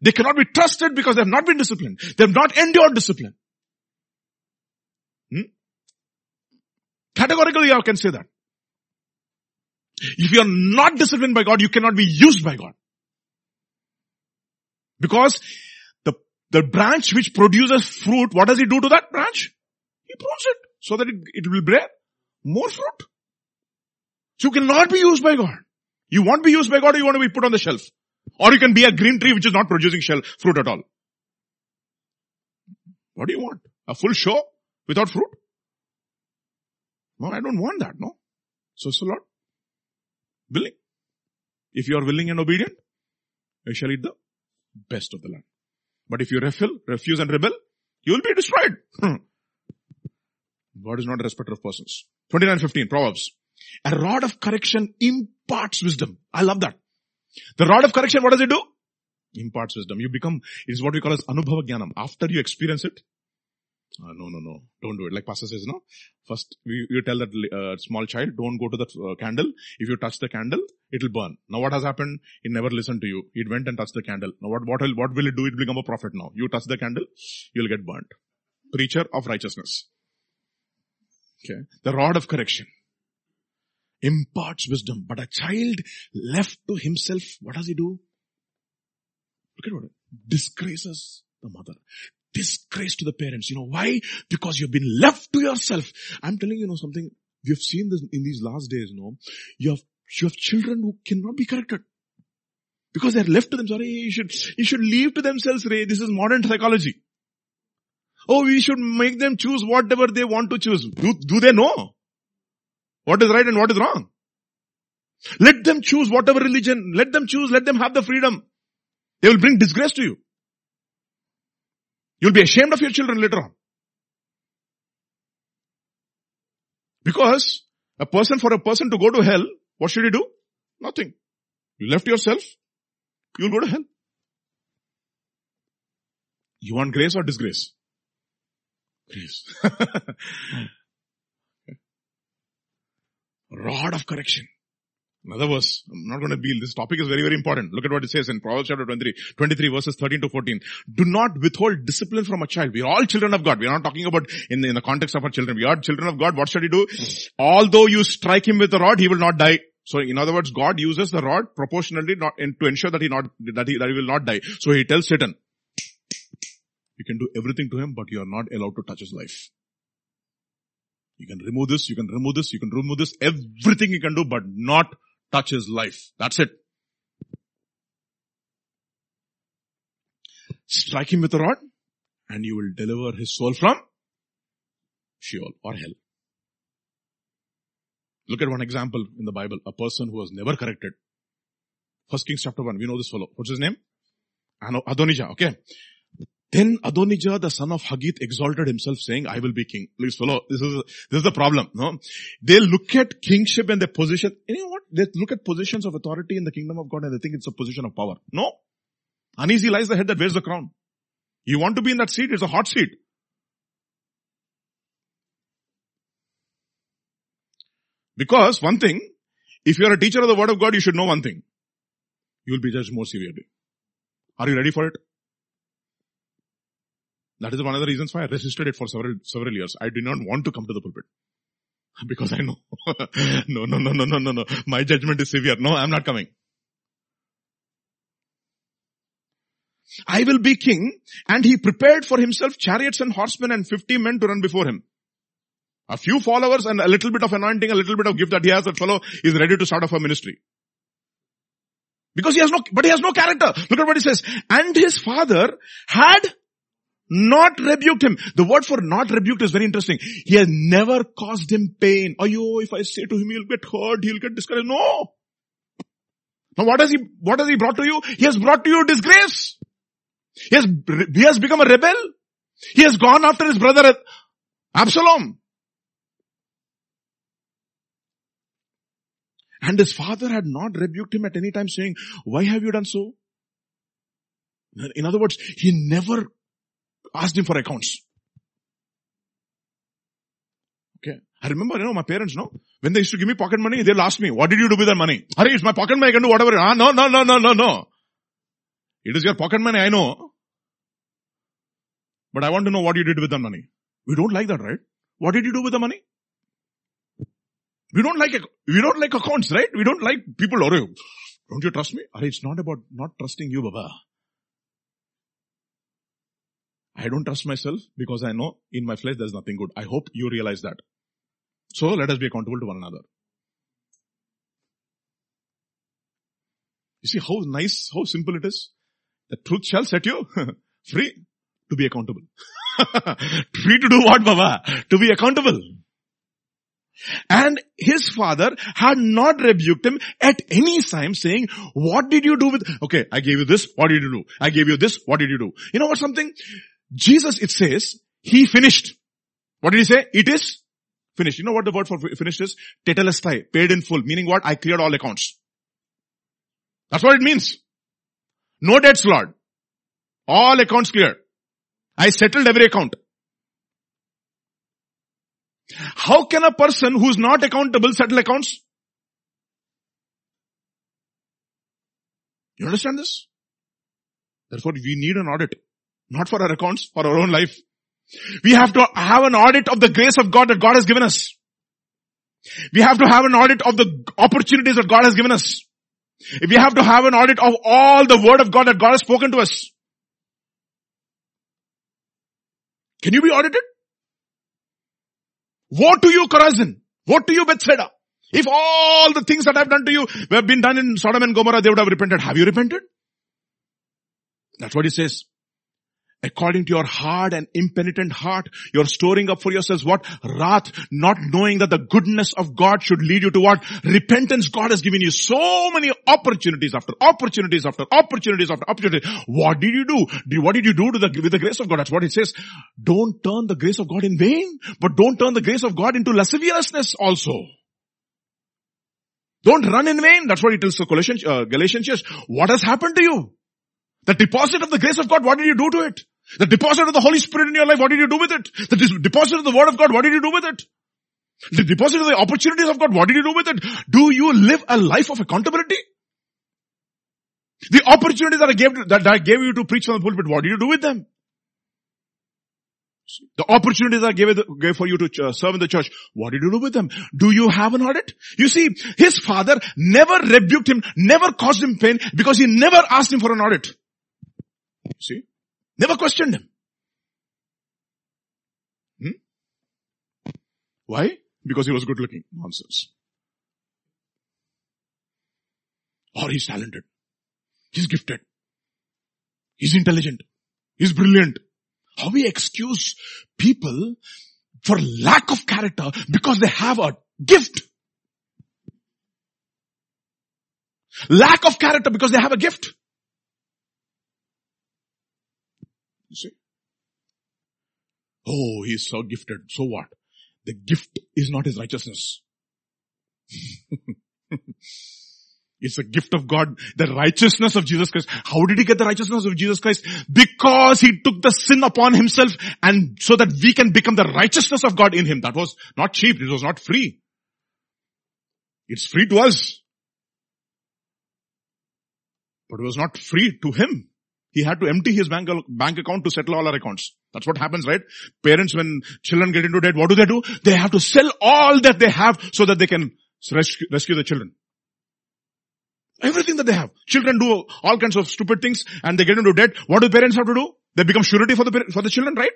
They cannot be trusted because they have not been disciplined. They have not endured discipline. Categorically, I can say that. If you are not disciplined by God, you cannot be used by God. Because the branch which produces fruit, what does he do to that branch? He prunes it so that it will bear more fruit. So you cannot be used by God. You won't be used by God, or you want to be put on the shelf. Or you can be a green tree which is not producing fruit at all. What do you want? A full show without fruit? No, I don't want that, no. So it's the Lord willing. If you are willing and obedient, you shall eat the best of the land. But if you refuse and rebel, you will be destroyed. God is not a respecter of persons. 29:15, Proverbs. A rod of correction imparts wisdom. I love that. The rod of correction, what does it do? Imparts wisdom. It is what we call as anubhava jnanam. After you experience it, no, don't do it. Like pastor says, no. First, you tell that small child, don't go to that candle. If you touch the candle, it will burn. Now what has happened? It never listened to you. It went and touched the candle. Now what will it do? It will become a prophet now. You touch the candle, you will get burnt. Preacher of righteousness. Okay. The rod of correction imparts wisdom, but a child left to himself, what does he do? Look at what it disgraces the mother, disgrace to the parents. You know why? Because you've been left to yourself. I'm telling you, something. We have seen this in these last days, You have children who cannot be corrected. Because they're left to themselves. You should leave to themselves, Ray. This is modern psychology. Oh, we should make them choose whatever they want to choose. Do they know what is right and what is wrong? Let them choose whatever religion. Let them choose. Let them have the freedom. They will bring disgrace to you. You'll be ashamed of your children later on. Because for a person to go to hell, what should he do? Nothing. You left yourself, you'll go to hell. You want grace or disgrace? Grace. Rod of correction. In other words, I'm not going to be, this topic is very, very important. Look at what it says in Proverbs chapter 23 verses 13 to 14. Do not withhold discipline from a child. We are all children of God. We are not talking about in the context of our children. We are children of God. What should he do? Although you strike him with a rod, he will not die. So in other words, God uses the rod proportionally to ensure that he will not die. So he tells Satan, you can do everything to him, but you are not allowed to touch his life. You can remove this, you can remove this, you can remove this, everything you can do, but not touch his life. That's it. Strike him with a rod and you will deliver his soul from Sheol or hell. Look at one example in the Bible. A person who was never corrected. 1 Kings chapter 1. We know this fellow. What's his name? Adonijah. Okay. Then Adonijah, the son of Haggith, exalted himself, saying, I will be king. Please follow. This is the problem. No? They look at kingship and their position. You know what? They look at positions of authority in the kingdom of God and they think it's a position of power. No. Uneasy lies the head that wears the crown. You want to be in that seat? It's a hot seat. Because one thing, if you're a teacher of the word of God, you should know one thing. You will be judged more severely. Are you ready for it? That is one of the reasons why I resisted it for several years. I did not want to come to the pulpit. Because I know. No. My judgment is severe. No, I'm not coming. I will be king. And he prepared for himself chariots and horsemen and 50 men to run before him. A few followers and a little bit of anointing, a little bit of gift that he has, that fellow is ready to start off a ministry. Because he has no character. Look at what he says. And his father had not rebuked him. The word for not rebuked is very interesting. He has never caused him pain. Oh, if I say to him, he'll get hurt, he'll get discouraged. No. Now what has he brought to you? He has brought to you disgrace. He has become a rebel. He has gone after his brother Absalom. And his father had not rebuked him at any time, saying, why have you done so? In other words, he never asked him for accounts. Okay. I remember, my parents, when they used to give me pocket money, they'll ask me, what did you do with that money? Hurry, it's my pocket money, I can do whatever. No. It is your pocket money, I know. But I want to know what you did with that money. We don't like that, right? What did you do with the money? We don't like accounts, right? We don't like people. Don't you trust me? It's not about not trusting you, Baba. I don't trust myself because I know in my flesh there's nothing good. I hope you realize that. So let us be accountable to one another. You see how nice, how simple it is? The truth shall set you free to be accountable. Free to do what, Baba? To be accountable. And his father had not rebuked him at any time, saying, what did you do with... Okay, I gave you this, what did you do? I gave you this, what did you do? You know what something? Jesus, it says, he finished. What did he say? It is finished. You know what the word for finished is? Tetelestai, paid in full. Meaning what? I cleared all accounts. That's what it means. No debts, Lord. All accounts cleared. I settled every account. How can a person who is not accountable settle accounts? You understand this? Therefore, we need an audit. Not for our accounts, for our own life. We have to have an audit of the grace of God that God has given us. We have to have an audit of the opportunities that God has given us. We have to have an audit of all the word of God that God has spoken to us. Can you be audited? Woe to you, Chorazin. Woe to you, Bethsaida. If all the things that I've done to you were been done in Sodom and Gomorrah, they would have repented. Have you repented? That's what he says. According to your hard and impenitent heart, you're storing up for yourselves what? Wrath, not knowing that the goodness of God should lead you to what? Repentance. God has given you so many opportunities after opportunities after opportunities after opportunities. What did you do? What did you do with the grace of God? That's what it says. Don't turn the grace of God in vain, but don't turn the grace of God into lasciviousness also. Don't run in vain. That's what it tells the Galatians church. What has happened to you? The deposit of the grace of God, what did you do to it? The deposit of the Holy Spirit in your life, what did you do with it? The deposit of the Word of God, what did you do with it? The deposit of the opportunities of God, what did you do with it? Do you live a life of accountability? The opportunities that I gave you to preach from the pulpit, what did you do with them? The opportunities I gave for you to serve in the church, what did you do with them? Do you have an audit? You see, his father never rebuked him, never caused him pain, because he never asked him for an audit. See? Never questioned him. Why? Because he was good looking. Nonsense. Or he's talented. He's gifted. He's intelligent. He's brilliant. How we excuse people for lack of character because they have a gift. Lack of character because they have a gift. You see? Oh, he's so gifted. So what? The gift is not his righteousness. It's a gift of God, the righteousness of Jesus Christ. How did he get the righteousness of Jesus Christ? Because he took the sin upon himself, and so that we can become the righteousness of God in him. That was not cheap. It was not free. It's free to us. But it was not free to him. He had to empty his bank account to settle all our accounts. That's what happens, right? Parents, when children get into debt, what do? They have to sell all that they have so that they can rescue the children. Everything that they have. Children do all kinds of stupid things and they get into debt. What do parents have to do? They become surety for the children, right?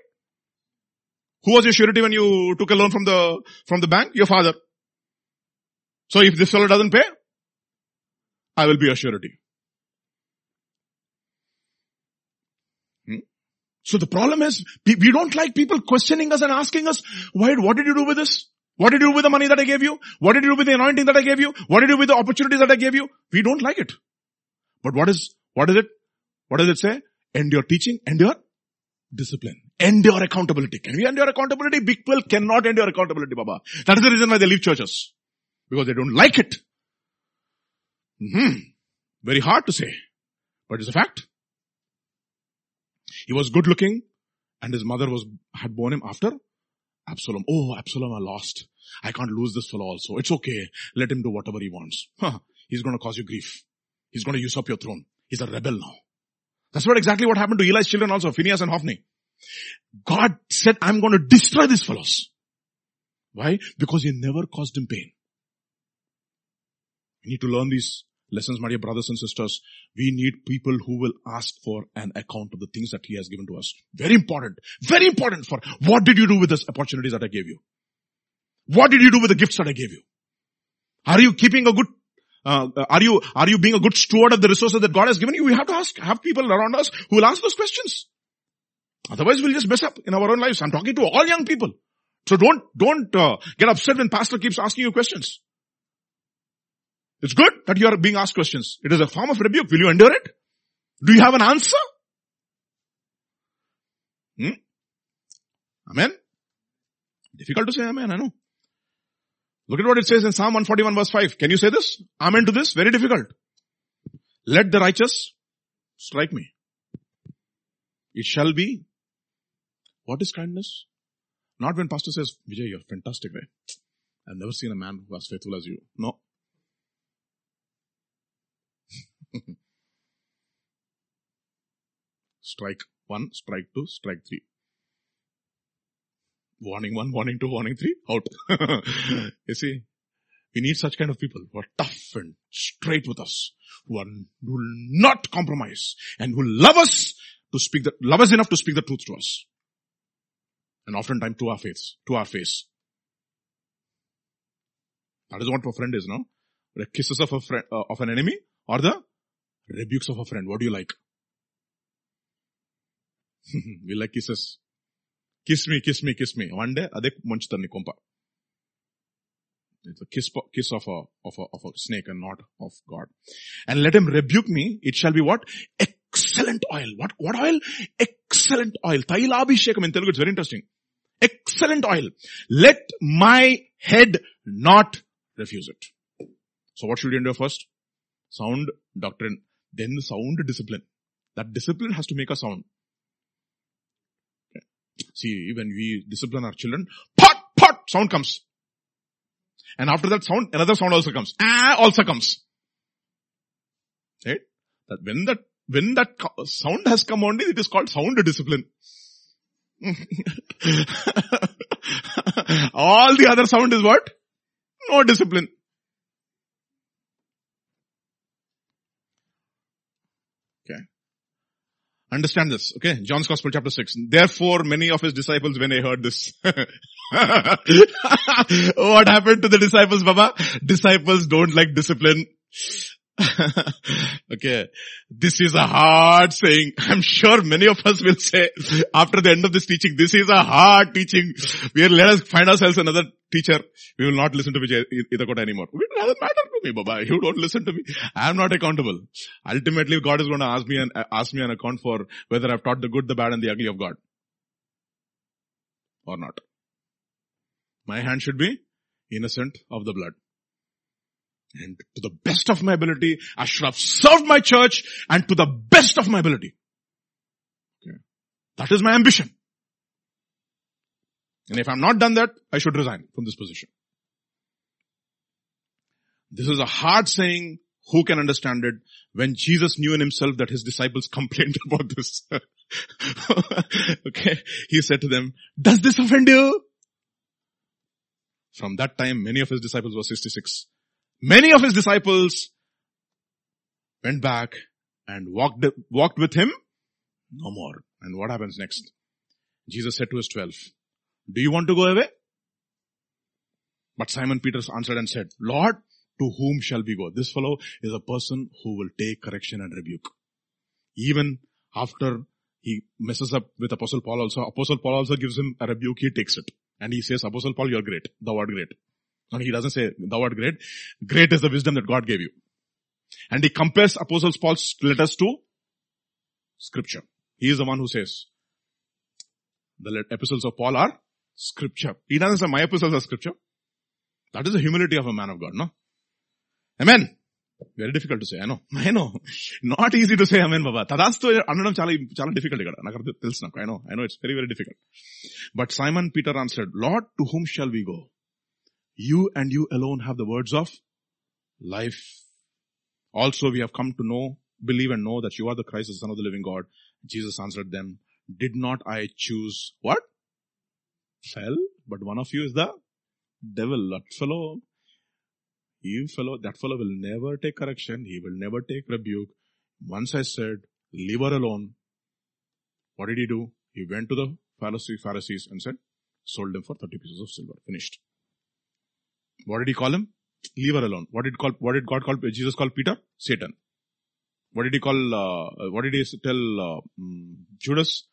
Who was your surety when you took a loan from the bank? Your father. So if this fellow doesn't pay, I will be your surety. So the problem is, we don't like people questioning us and asking us, why? What did you do with this? What did you do with the money that I gave you? What did you do with the anointing that I gave you? What did you do with the opportunities that I gave you? We don't like it. But what is it? What does it say? End your teaching, end your discipline, end your accountability. Can we end your accountability? Big people cannot end your accountability, Baba. That is the reason why they leave churches. Because they don't like it. Very hard to say. But it's a fact. He was good looking and his mother had born him after Absalom. Oh, Absalom, I lost. I can't lose this fellow also. It's okay. Let him do whatever he wants. He's going to cause you grief. He's going to usurp your throne. He's a rebel now. That's what exactly what happened to Eli's children also, Phinehas and Hophni. God said, I'm going to destroy these fellows. Why? Because he never caused him pain. You need to learn these lessons, my dear brothers and sisters. We need people who will ask for an account of the things that he has given to us. Very important. Very important for what did you do with this opportunities that I gave you? What did you do with the gifts that I gave you? Are you keeping a good, are you being a good steward of the resources that God has given you? We have to have people around us who will ask those questions. Otherwise we'll just mess up in our own lives. I'm talking to all young people. So don't get upset when pastor keeps asking you questions. It's good that you are being asked questions. It is a form of rebuke. Will you endure it? Do you have an answer? Amen? Difficult to say amen, I know. Look at what it says in Psalm 141 verse 5. Can you say this? Amen to this? Very difficult. Let the righteous strike me. It shall be. What is kindness? Not when pastor says, Vijay, you're fantastic, right? I've never seen a man who was faithful as you. No. Strike 1, strike 2, strike 3. Warning 1, warning 2, warning 3, out. You see, we need such kind of people who are tough and straight with us, who will not compromise and who love us enough to speak the truth to us. and oftentimes to our face. That is what a friend is, no? The kisses of a friend, of an enemy, or the rebukes of a friend. What do you like? We like kisses. Kiss me. One day, adek munchtarni kompa. It's a kiss of a snake and not of God. And let him rebuke me. It shall be what? Excellent oil. What oil? Excellent oil. Thaila abhishekam in Telugu. It's very interesting. Excellent oil. Let my head not refuse it. So what should you endure first? Sound doctrine. Then sound discipline. That discipline has to make a sound. Okay. See, when we discipline our children, pot, sound comes. And after that sound, another sound also comes. Right? When that sound has come only, it is called sound discipline. All the other sound is what? No discipline. Okay. Understand this. Okay. John's Gospel chapter 6. Therefore, many of his disciples, when they heard this, what happened to the disciples, Baba? Disciples don't like discipline. Okay. This is a hard saying. I'm sure many of us will say after the end of this teaching, this is a hard teaching. Let us find ourselves another teacher. We will not listen to Vijay Ithakota anymore. It doesn't matter to me, Baba. You don't listen to me. I am not accountable. Ultimately, God is going to ask me an account for whether I've taught the good, the bad, and the ugly of God or not. My hand should be innocent of the blood. And to the best of my ability, I should have served my church and to the best of my ability. Okay. That is my ambition. And if I'm not done that, I should resign from this position. This is a hard saying. Who can understand it? When Jesus knew in himself that his disciples complained about this. Okay. He said to them, does this offend you? From that time, many of his disciples were 66. Many of his disciples went back and walked with him no more. And what happens next? Jesus said to his 12, do you want to go away? But Simon Peter answered and said, Lord, to whom shall we go? This fellow is a person who will take correction and rebuke. Even after he messes up with Apostle Paul also gives him a rebuke. He takes it. And he says, Apostle Paul, you're great. Thou art great. And he doesn't say, thou art great. Great is the wisdom that God gave you. And he compares Apostle Paul's letters to scripture. He is the one who says, the epistles of Paul are scripture. He doesn't say, my epistles are scripture. That is the humility of a man of God, no? Amen. Very difficult to say, I know. Not easy to say amen, Baba. Tadastu anadam chala difficult ikkada. Nakaru telusu naaku. I know it's very, very difficult. But Simon Peter answered, Lord, to whom shall we go? You and you alone have the words of life. Also, we have come to believe and know that you are the Christ, the Son of the living God. Jesus answered them, did not I choose what? Hell, but one of you is the devil. That fellow will never take correction. He will never take rebuke. Once I said, leave her alone. What did he do? He went to the Pharisees and said, sold them for 30 pieces of silver. Finished. What did he call him? Leave her alone. What did Jesus call Peter? Satan. What did he tell Judas?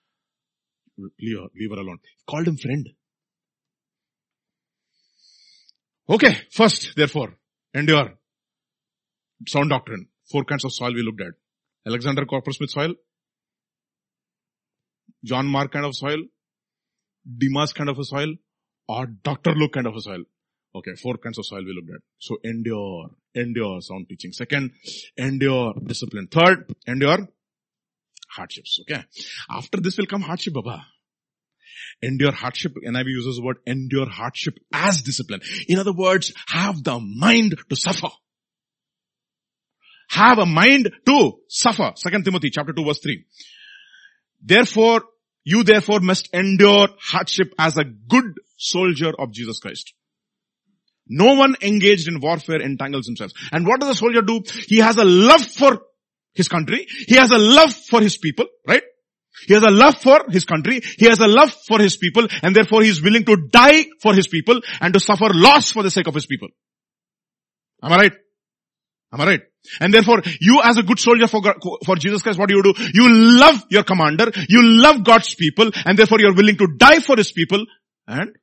Leave her alone. He called him friend. Okay, first, therefore, endure. Sound doctrine. 4 kinds of soil we looked at. Alexander Coppersmith soil. John Mark kind of soil. Demas kind of a soil. Or Dr. Luke kind of a soil. Okay, 4 kinds of soil we looked at. So endure sound teaching. Second, endure discipline. Third, endure hardships. Okay. After this will come hardship, Baba. Endure hardship. NIV uses the word endure hardship as discipline. In other words, have the mind to suffer. Have a mind to suffer. 2 Timothy chapter 2 verse 3. You therefore must endure hardship as a good soldier of Jesus Christ. No one engaged in warfare entangles himself. And what does a soldier do? He has a love for his country. He has a love for his people, right? He has a love for his country. He has a love for his people, and therefore he is willing to die for his people and to suffer loss for the sake of his people. Am I right? Am I right? And therefore, you as a good soldier for Jesus Christ, what do? You love your commander, you love God's people, and therefore you're willing to die for his people and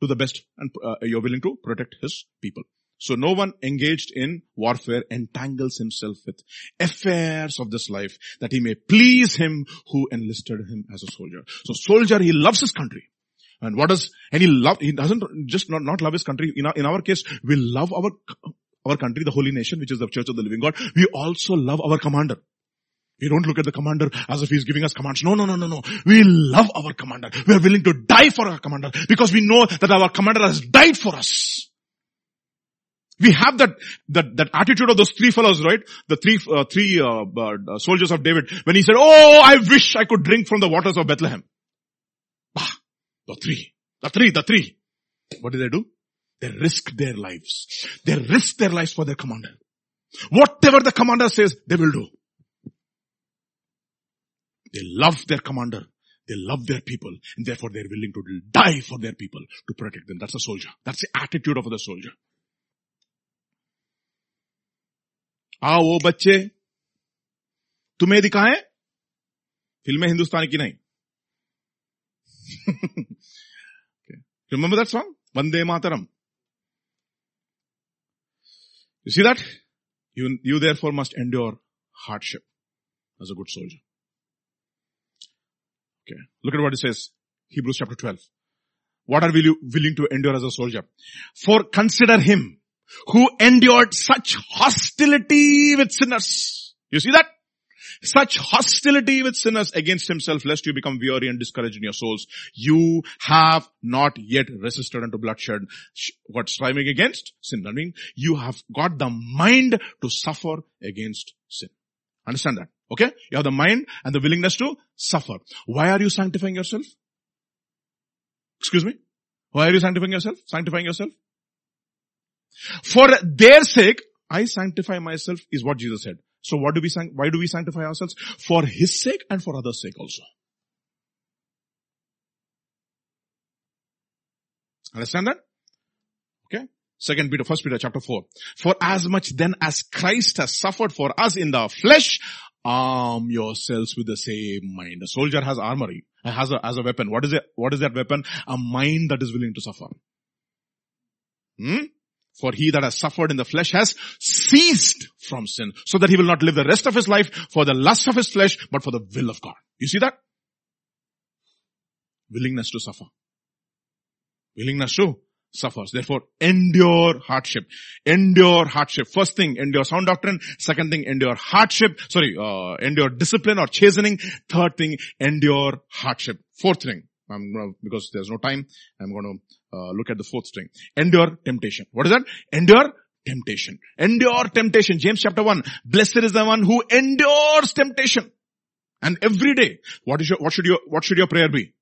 do the best, and you're willing to protect his people. So no one engaged in warfare entangles himself with affairs of this life, that he may please him who enlisted him as a soldier. So soldier, he loves his country. And what does, and he love, he doesn't just not love his country. In our case, we love our country, the holy nation, which is the church of the living God. We also love our commander. We don't look at the commander as if he's giving us commands. No. We love our commander. We are willing to die for our commander because we know that our commander has died for us. We have that attitude of those three fellows, right? The three soldiers of David. When he said, "Oh, I wish I could drink from the waters of Bethlehem." Bah, the three. What do? They risk their lives. They risk their lives for their commander. Whatever the commander says, they will do. They love their commander. They love their people. And therefore they're willing to die for their people to protect them. That's a soldier. That's the attitude of the soldier. आओ वो बच्चे तुम्हें दिखाएं फिल्में हिंदुस्तान की नहीं. Remember that song? Vande Mataram. You see that? You therefore must endure hardship as a good soldier. Okay. Look at what it says. Hebrews chapter 12. What are we willing to endure as a soldier? For consider him who endured such hostility with sinners. You see that? Such hostility with sinners against himself, lest you become weary and discouraged in your souls. You have not yet resisted unto bloodshed. What? Striving against sin. I mean, you have got the mind to suffer against sin. Understand that? Okay? You have the mind and the willingness to suffer. Why are you sanctifying yourself? Excuse me? Why are you sanctifying yourself? For their sake, I sanctify myself is what Jesus said. So why do we sanctify ourselves? For his sake and for others' sake also. Understand that? Okay. 1 Peter chapter 4. For as much then as Christ has suffered for us in the flesh, arm yourselves with the same mind. A soldier has armory, has a weapon. What is that weapon? A mind that is willing to suffer. For he that has suffered in the flesh has ceased from sin, so that he will not live the rest of his life for the lust of his flesh, but for the will of God. You see that? Willingness to suffer. Therefore, endure hardship. First thing, endure sound doctrine. Second thing, endure hardship. Endure discipline or chastening. Third thing, endure hardship. Fourth thing. Because there's no time, I'm going to look at the fourth string. Endure temptation. What is that? Endure temptation. James chapter 1. Blessed is the one who endures temptation. And every day, what should your prayer be?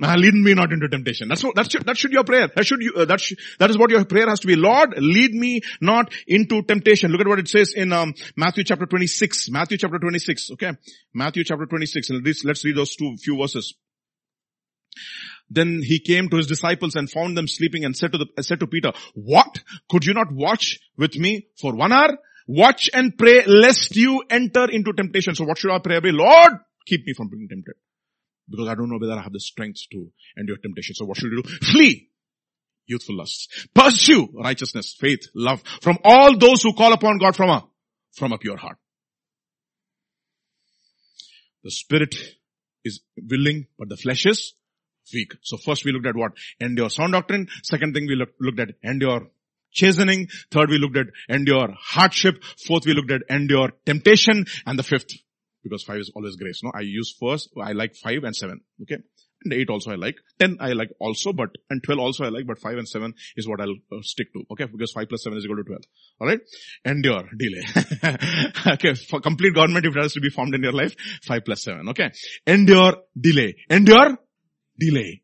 Lead me not into temptation. That should your prayer. That is what your prayer has to be. Lord, lead me not into temptation. Look at what it says in Matthew chapter 26. Okay, Matthew chapter 26. And let's read those few verses. Then he came to his disciples and found them sleeping, and said to Peter, "What? Could you not watch with me for 1 hour? Watch and pray, lest you enter into temptation." So what should our prayer be? Lord, keep me from being tempted, because I don't know whether I have the strength to endure temptation. So what should you do? Flee youthful lusts. Pursue righteousness, faith, love from all those who call upon God from a pure heart. The spirit is willing, but the flesh is weak. So first we looked at what? Endure sound doctrine. Second thing we looked at, endure chastening. Third we looked at, endure hardship. Fourth we looked at, endure temptation. And the fifth, because 5 is always grace. No, I use first. I like 5 and 7. Okay. And 8 also I like. 10 I like also, and 12 also I like, but 5 and 7 is what I'll stick to. Okay. Because 5 plus 7 is equal to 12. Alright. Endure. Delay. Okay. For complete government, if that is to be formed in your life, 5 plus 7. Okay. Endure. Delay. Endure. Delay.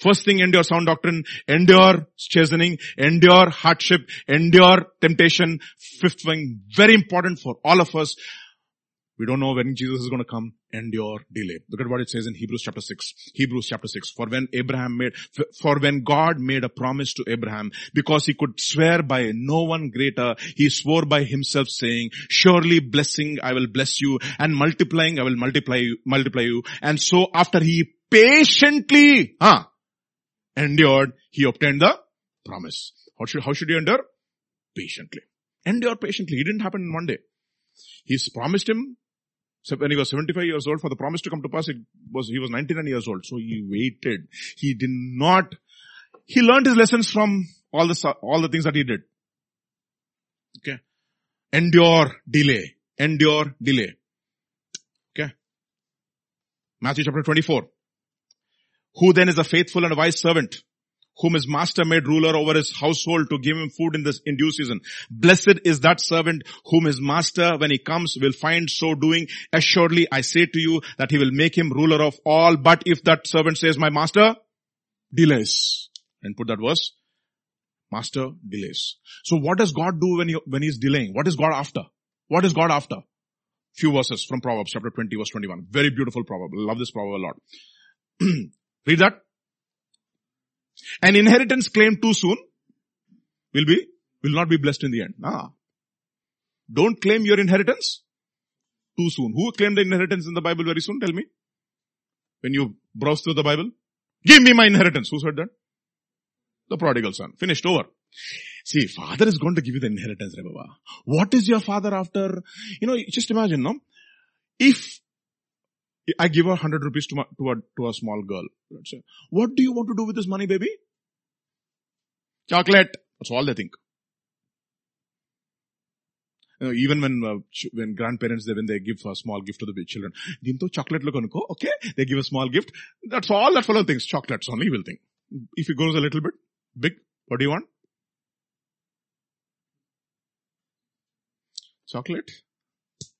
First thing, endure sound doctrine. Endure chastening. Endure hardship. Endure temptation. Fifth thing, very important for all of us. We don't know when Jesus is going to come. End your delay. Look at what it says in Hebrews chapter 6. Hebrews chapter 6. For when God made a promise to Abraham, because he could swear by no one greater, he swore by himself, saying, surely blessing I will bless you, and multiplying I will multiply you. And so after he patiently endured, he obtained the promise. How should you endure? Patiently. Endure patiently. It didn't happen in one day. He's promised him, when he was 75 years old, for the promise to come to pass, he was 99 years old. So he waited. He learned his lessons from all the things that he did. Okay. Endure delay. Okay. Matthew chapter 24. Who then is a faithful and a wise servant, whom his master made ruler over his household to give him food in due season? Blessed is that servant whom his master, when he comes, will find so doing. Assuredly, I say to you that he will make him ruler of all. But if that servant says, my master delays. And put that verse, master delays. So what does God do when he's delaying? What is God after? What is God after? Few verses from Proverbs chapter 20 verse 21. Very beautiful proverb. Love this proverb a lot. Read that. An inheritance claimed too soon will not be blessed in the end. Don't claim your inheritance too soon. Who claimed the inheritance in the Bible very soon? Tell me. When you browse through the Bible, give me my inheritance. Who said that? The prodigal son. Finished, over. See, father is going to give you the inheritance, Rebaba. What is your father after? Just imagine, no? If I give her 100 rupees to a small girl, let's say, what do you want to do with this money, baby? Chocolate. That's all they think. Even when grandparents, when they give a small gift to the children, okay, they give a small gift. That's all that fellow thinks. Chocolates only will think. If it goes a little bit big, what do you want? Chocolate.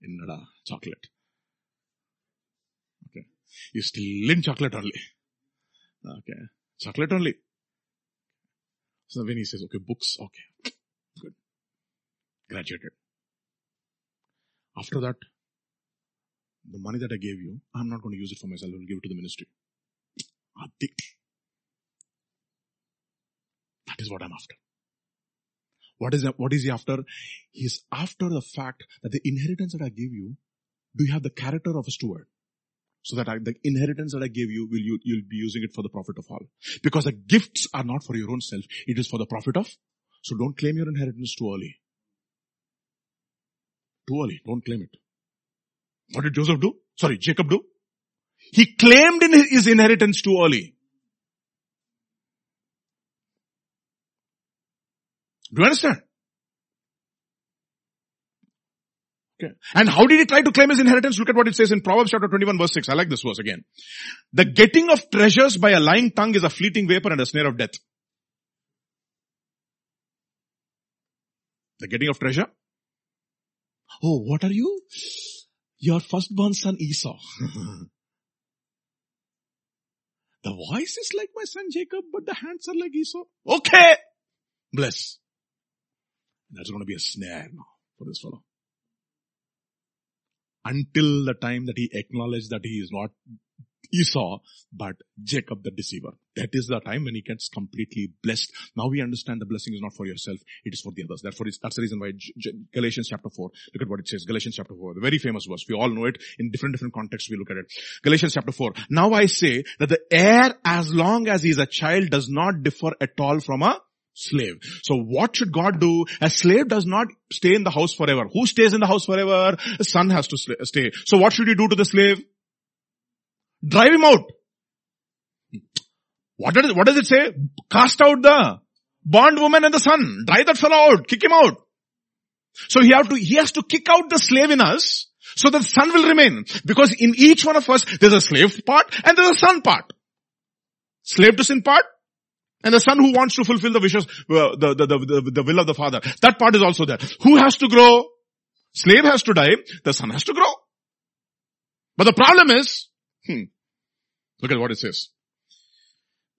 Innada, chocolate. He's still in chocolate only. Okay. Chocolate only. So when he says, okay, books, okay. Good. Graduated. After that, the money that I gave you, I'm not going to use it for myself. I will give it to the ministry. That is what I'm after. What is he after? He's after the fact that the inheritance that I gave you, do you have the character of a steward? So that the inheritance that I gave you, you'll be using it for the profit of all. Because the gifts are not for your own self. It is for the profit of. So don't claim your inheritance too early. Too early. Don't claim it. What did Joseph do? Sorry, Jacob do? He claimed in his inheritance too early. Do you understand? Okay. And how did he try to claim his inheritance? Look at what it says in Proverbs chapter 21 verse 6. I like this verse again. The getting of treasures by a lying tongue is a fleeting vapor and a snare of death. The getting of treasure. Oh, what are you? Your firstborn son Esau. The voice is like my son Jacob, but the hands are like Esau. Okay. Bless. That's going to be a snare now for this fellow. Until the time that he acknowledged that he is not Esau, but Jacob the deceiver. That is the time when he gets completely blessed. Now we understand the blessing is not for yourself, it is for the others. Therefore, that's the reason why Galatians chapter 4, look at what it says. Galatians chapter 4, the very famous verse. We all know it. In different contexts, we look at it. Galatians chapter 4. Now I say that the heir, as long as he is a child, does not differ at all from a slave. So what should God do? A slave does not stay in the house forever. Who stays in the house forever? A son has to stay. So what should you do to the slave? Drive him out. What does it say? Cast out the bondwoman and the son. Drive that fellow out. Kick him out. So he has to kick out the slave in us so that the son will remain. Because in each one of us, there's a slave part and there's a son part. Slave to sin part. And the son who wants to fulfill the wishes, the will of the father. That part is also there. Who has to grow? Slave has to die. The son has to grow. But the problem is, look at what it says.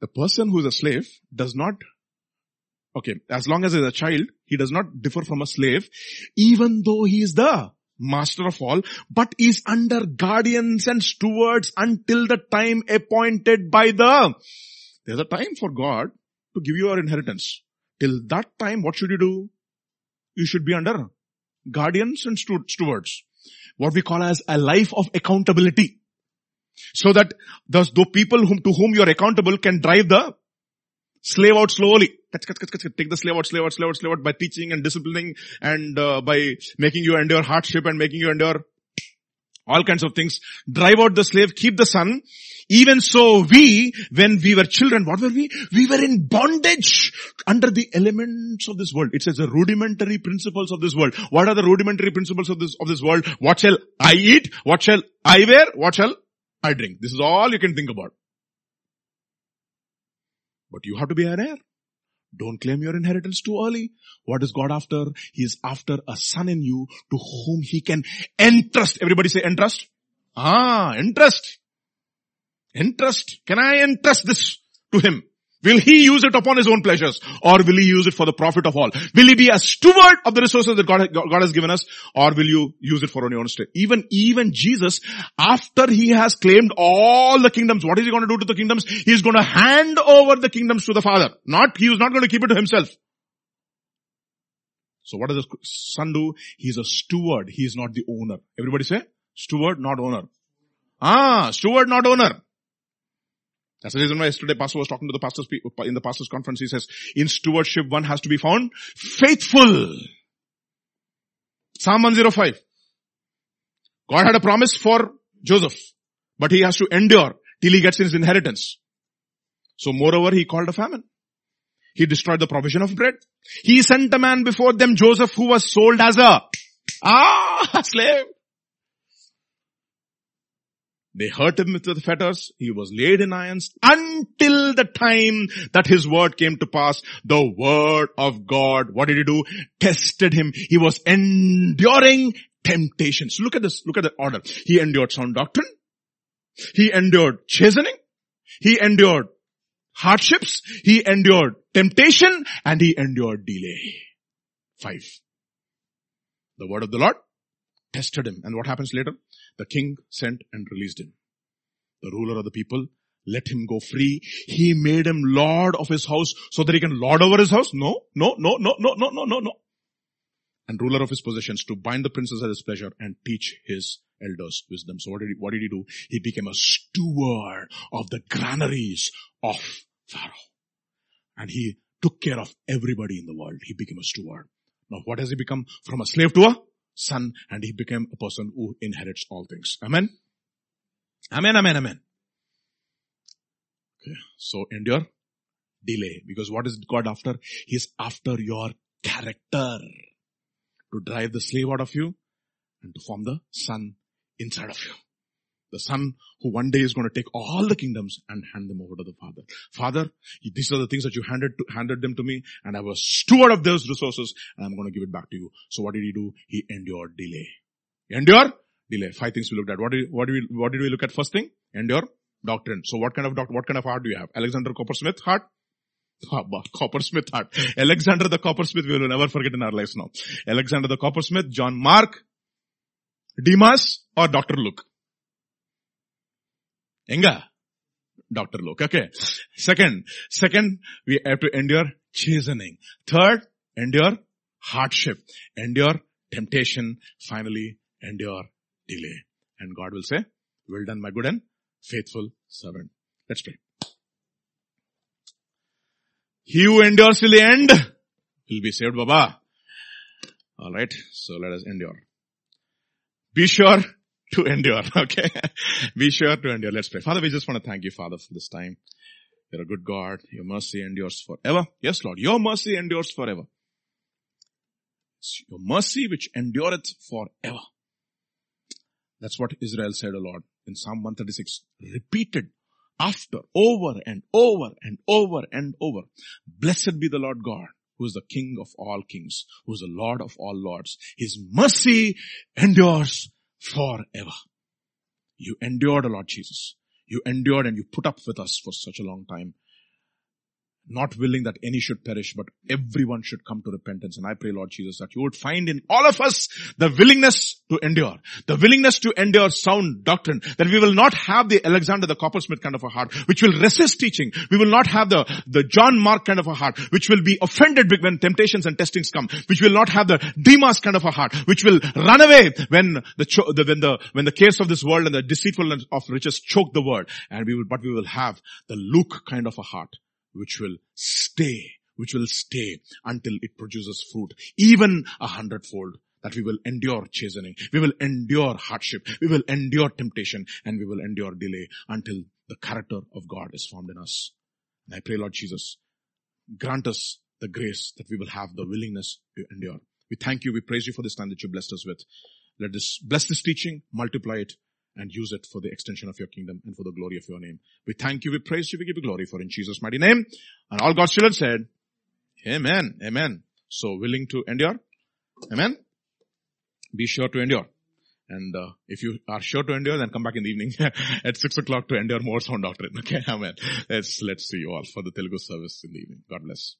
The person who is a slave does not, as long as he is a child, he does not differ from a slave, even though he is the master of all, but is under guardians and stewards until the time appointed by the... There's a time for God to give you your inheritance. Till that time, what should you do? You should be under guardians and stewards. What we call as a life of accountability. So that those people to whom you are accountable can drive the slave out slowly. Take the slave out by teaching and disciplining and by making you endure hardship and making you endure all kinds of things. Drive out the slave, keep the son. Even so we, when we were children, what were we? We were in bondage under the elements of this world. It says the rudimentary principles of this world. What are the rudimentary principles of this world? What shall I eat? What shall I wear? What shall I drink? This is all you can think about. But you have to be an heir. Don't claim your inheritance too early. What is God after? He is after a son in you to whom he can entrust. Everybody say entrust. Entrust. Entrust. Can I entrust this to him? Will he use it upon his own pleasures? Or will he use it for the profit of all? Will he be a steward of the resources that God has given us? Or will you use it for your own sake? Even Jesus, after he has claimed all the kingdoms, what is he going to do to the kingdoms? He is going to hand over the kingdoms to the Father. He is not going to keep it to himself. So what does the son do? He is a steward. He is not the owner. Everybody say, steward, not owner. Steward, not owner. That's the reason why yesterday pastor was talking to the pastors in the pastors conference. He says, in stewardship, one has to be found faithful. Psalm 105. God had a promise for Joseph, but he has to endure till he gets his inheritance. So moreover, he called a famine. He destroyed the provision of bread. He sent a man before them, Joseph, who was sold as a slave. They hurt him with the fetters. He was laid in irons until the time that his word came to pass. The word of God, what did he do? Tested him. He was enduring temptations. Look at this. Look at the order. He endured sound doctrine. He endured chastening. He endured hardships. He endured temptation. And he endured delay. 5. The word of the Lord tested him. And what happens later? The king sent and released him. The ruler of the people let him go free. He made him lord of his house so that he can lord over his house. No. And ruler of his possessions to bind the princes at his pleasure and teach his elders wisdom. So what did he do? He became a steward of the granaries of Pharaoh. And he took care of everybody in the world. He became a steward. Now what has he become? From a slave to a son, and he became a person who inherits all things. Amen? Amen, amen, amen. Okay, so endure delay. Because what is God after? He is after your character. To drive the slave out of you and to form the son inside of you. The son who one day is going to take all the kingdoms and hand them over to the Father. Father, these are the things that you handed them to me, and I was steward of those resources, and I'm going to give it back to you. So what did he do? He endured delay. Endure delay. 5 things we looked at. What did we look at? First thing, endure doctrine. So what kind of heart do you have? Alexander Coppersmith heart? Coppersmith heart. Alexander the Coppersmith we will never forget in our lives now. Alexander the Coppersmith, John Mark, Demas, or Dr. Luke? Enga? Dr. Luke. Okay. Second, we have to endure chastening. Third, endure hardship. Endure temptation. Finally, endure delay. And God will say, well done, my good and faithful servant. Let's pray. He who endures till the end will be saved, Baba. Alright. So let us endure. Be sure to endure, okay? Be sure to endure. Let's pray. Father, we just want to thank you, Father, for this time. You're a good God. Your mercy endures forever. Yes, Lord. Your mercy endures forever. It's your mercy which endureth forever. That's what Israel said, O Lord, in Psalm 136, repeated after, over and over and over and over. Blessed be the Lord God, who is the King of all kings, who is the Lord of all lords. His mercy endures forever. You endured, Lord Jesus. You endured and you put up with us for such a long time. not willing that any should perish, but everyone should come to repentance. And I pray, Lord Jesus, that you would find in all of us the willingness to endure sound doctrine, that we will not have the Alexander the Coppersmith kind of a heart, which will resist teaching. We will not have the John Mark kind of a heart, which will be offended when temptations and testings come, which will not have the Demas kind of a heart, which will run away when the cares of this world and the deceitfulness of riches choke the word. But we will have the Luke kind of a heart, which will stay until it produces fruit, even 100-fold, that we will endure chastening, we will endure hardship, we will endure temptation, and we will endure delay until the character of God is formed in us. And I pray, Lord Jesus, grant us the grace that we will have the willingness to endure. We thank you, we praise you for this time that you blessed us with. Let us bless this teaching, multiply it, and use it for the extension of your kingdom and for the glory of your name. We thank you, we praise you, we give you glory, for in Jesus' mighty name. And all God's children said, Amen, Amen. So willing to endure? Amen? Be sure to endure. And if you are sure to endure, then come back in the evening at 6 o'clock to endure more sound doctrine. Okay, Amen. Let's see you all for the Telugu service in the evening. God bless.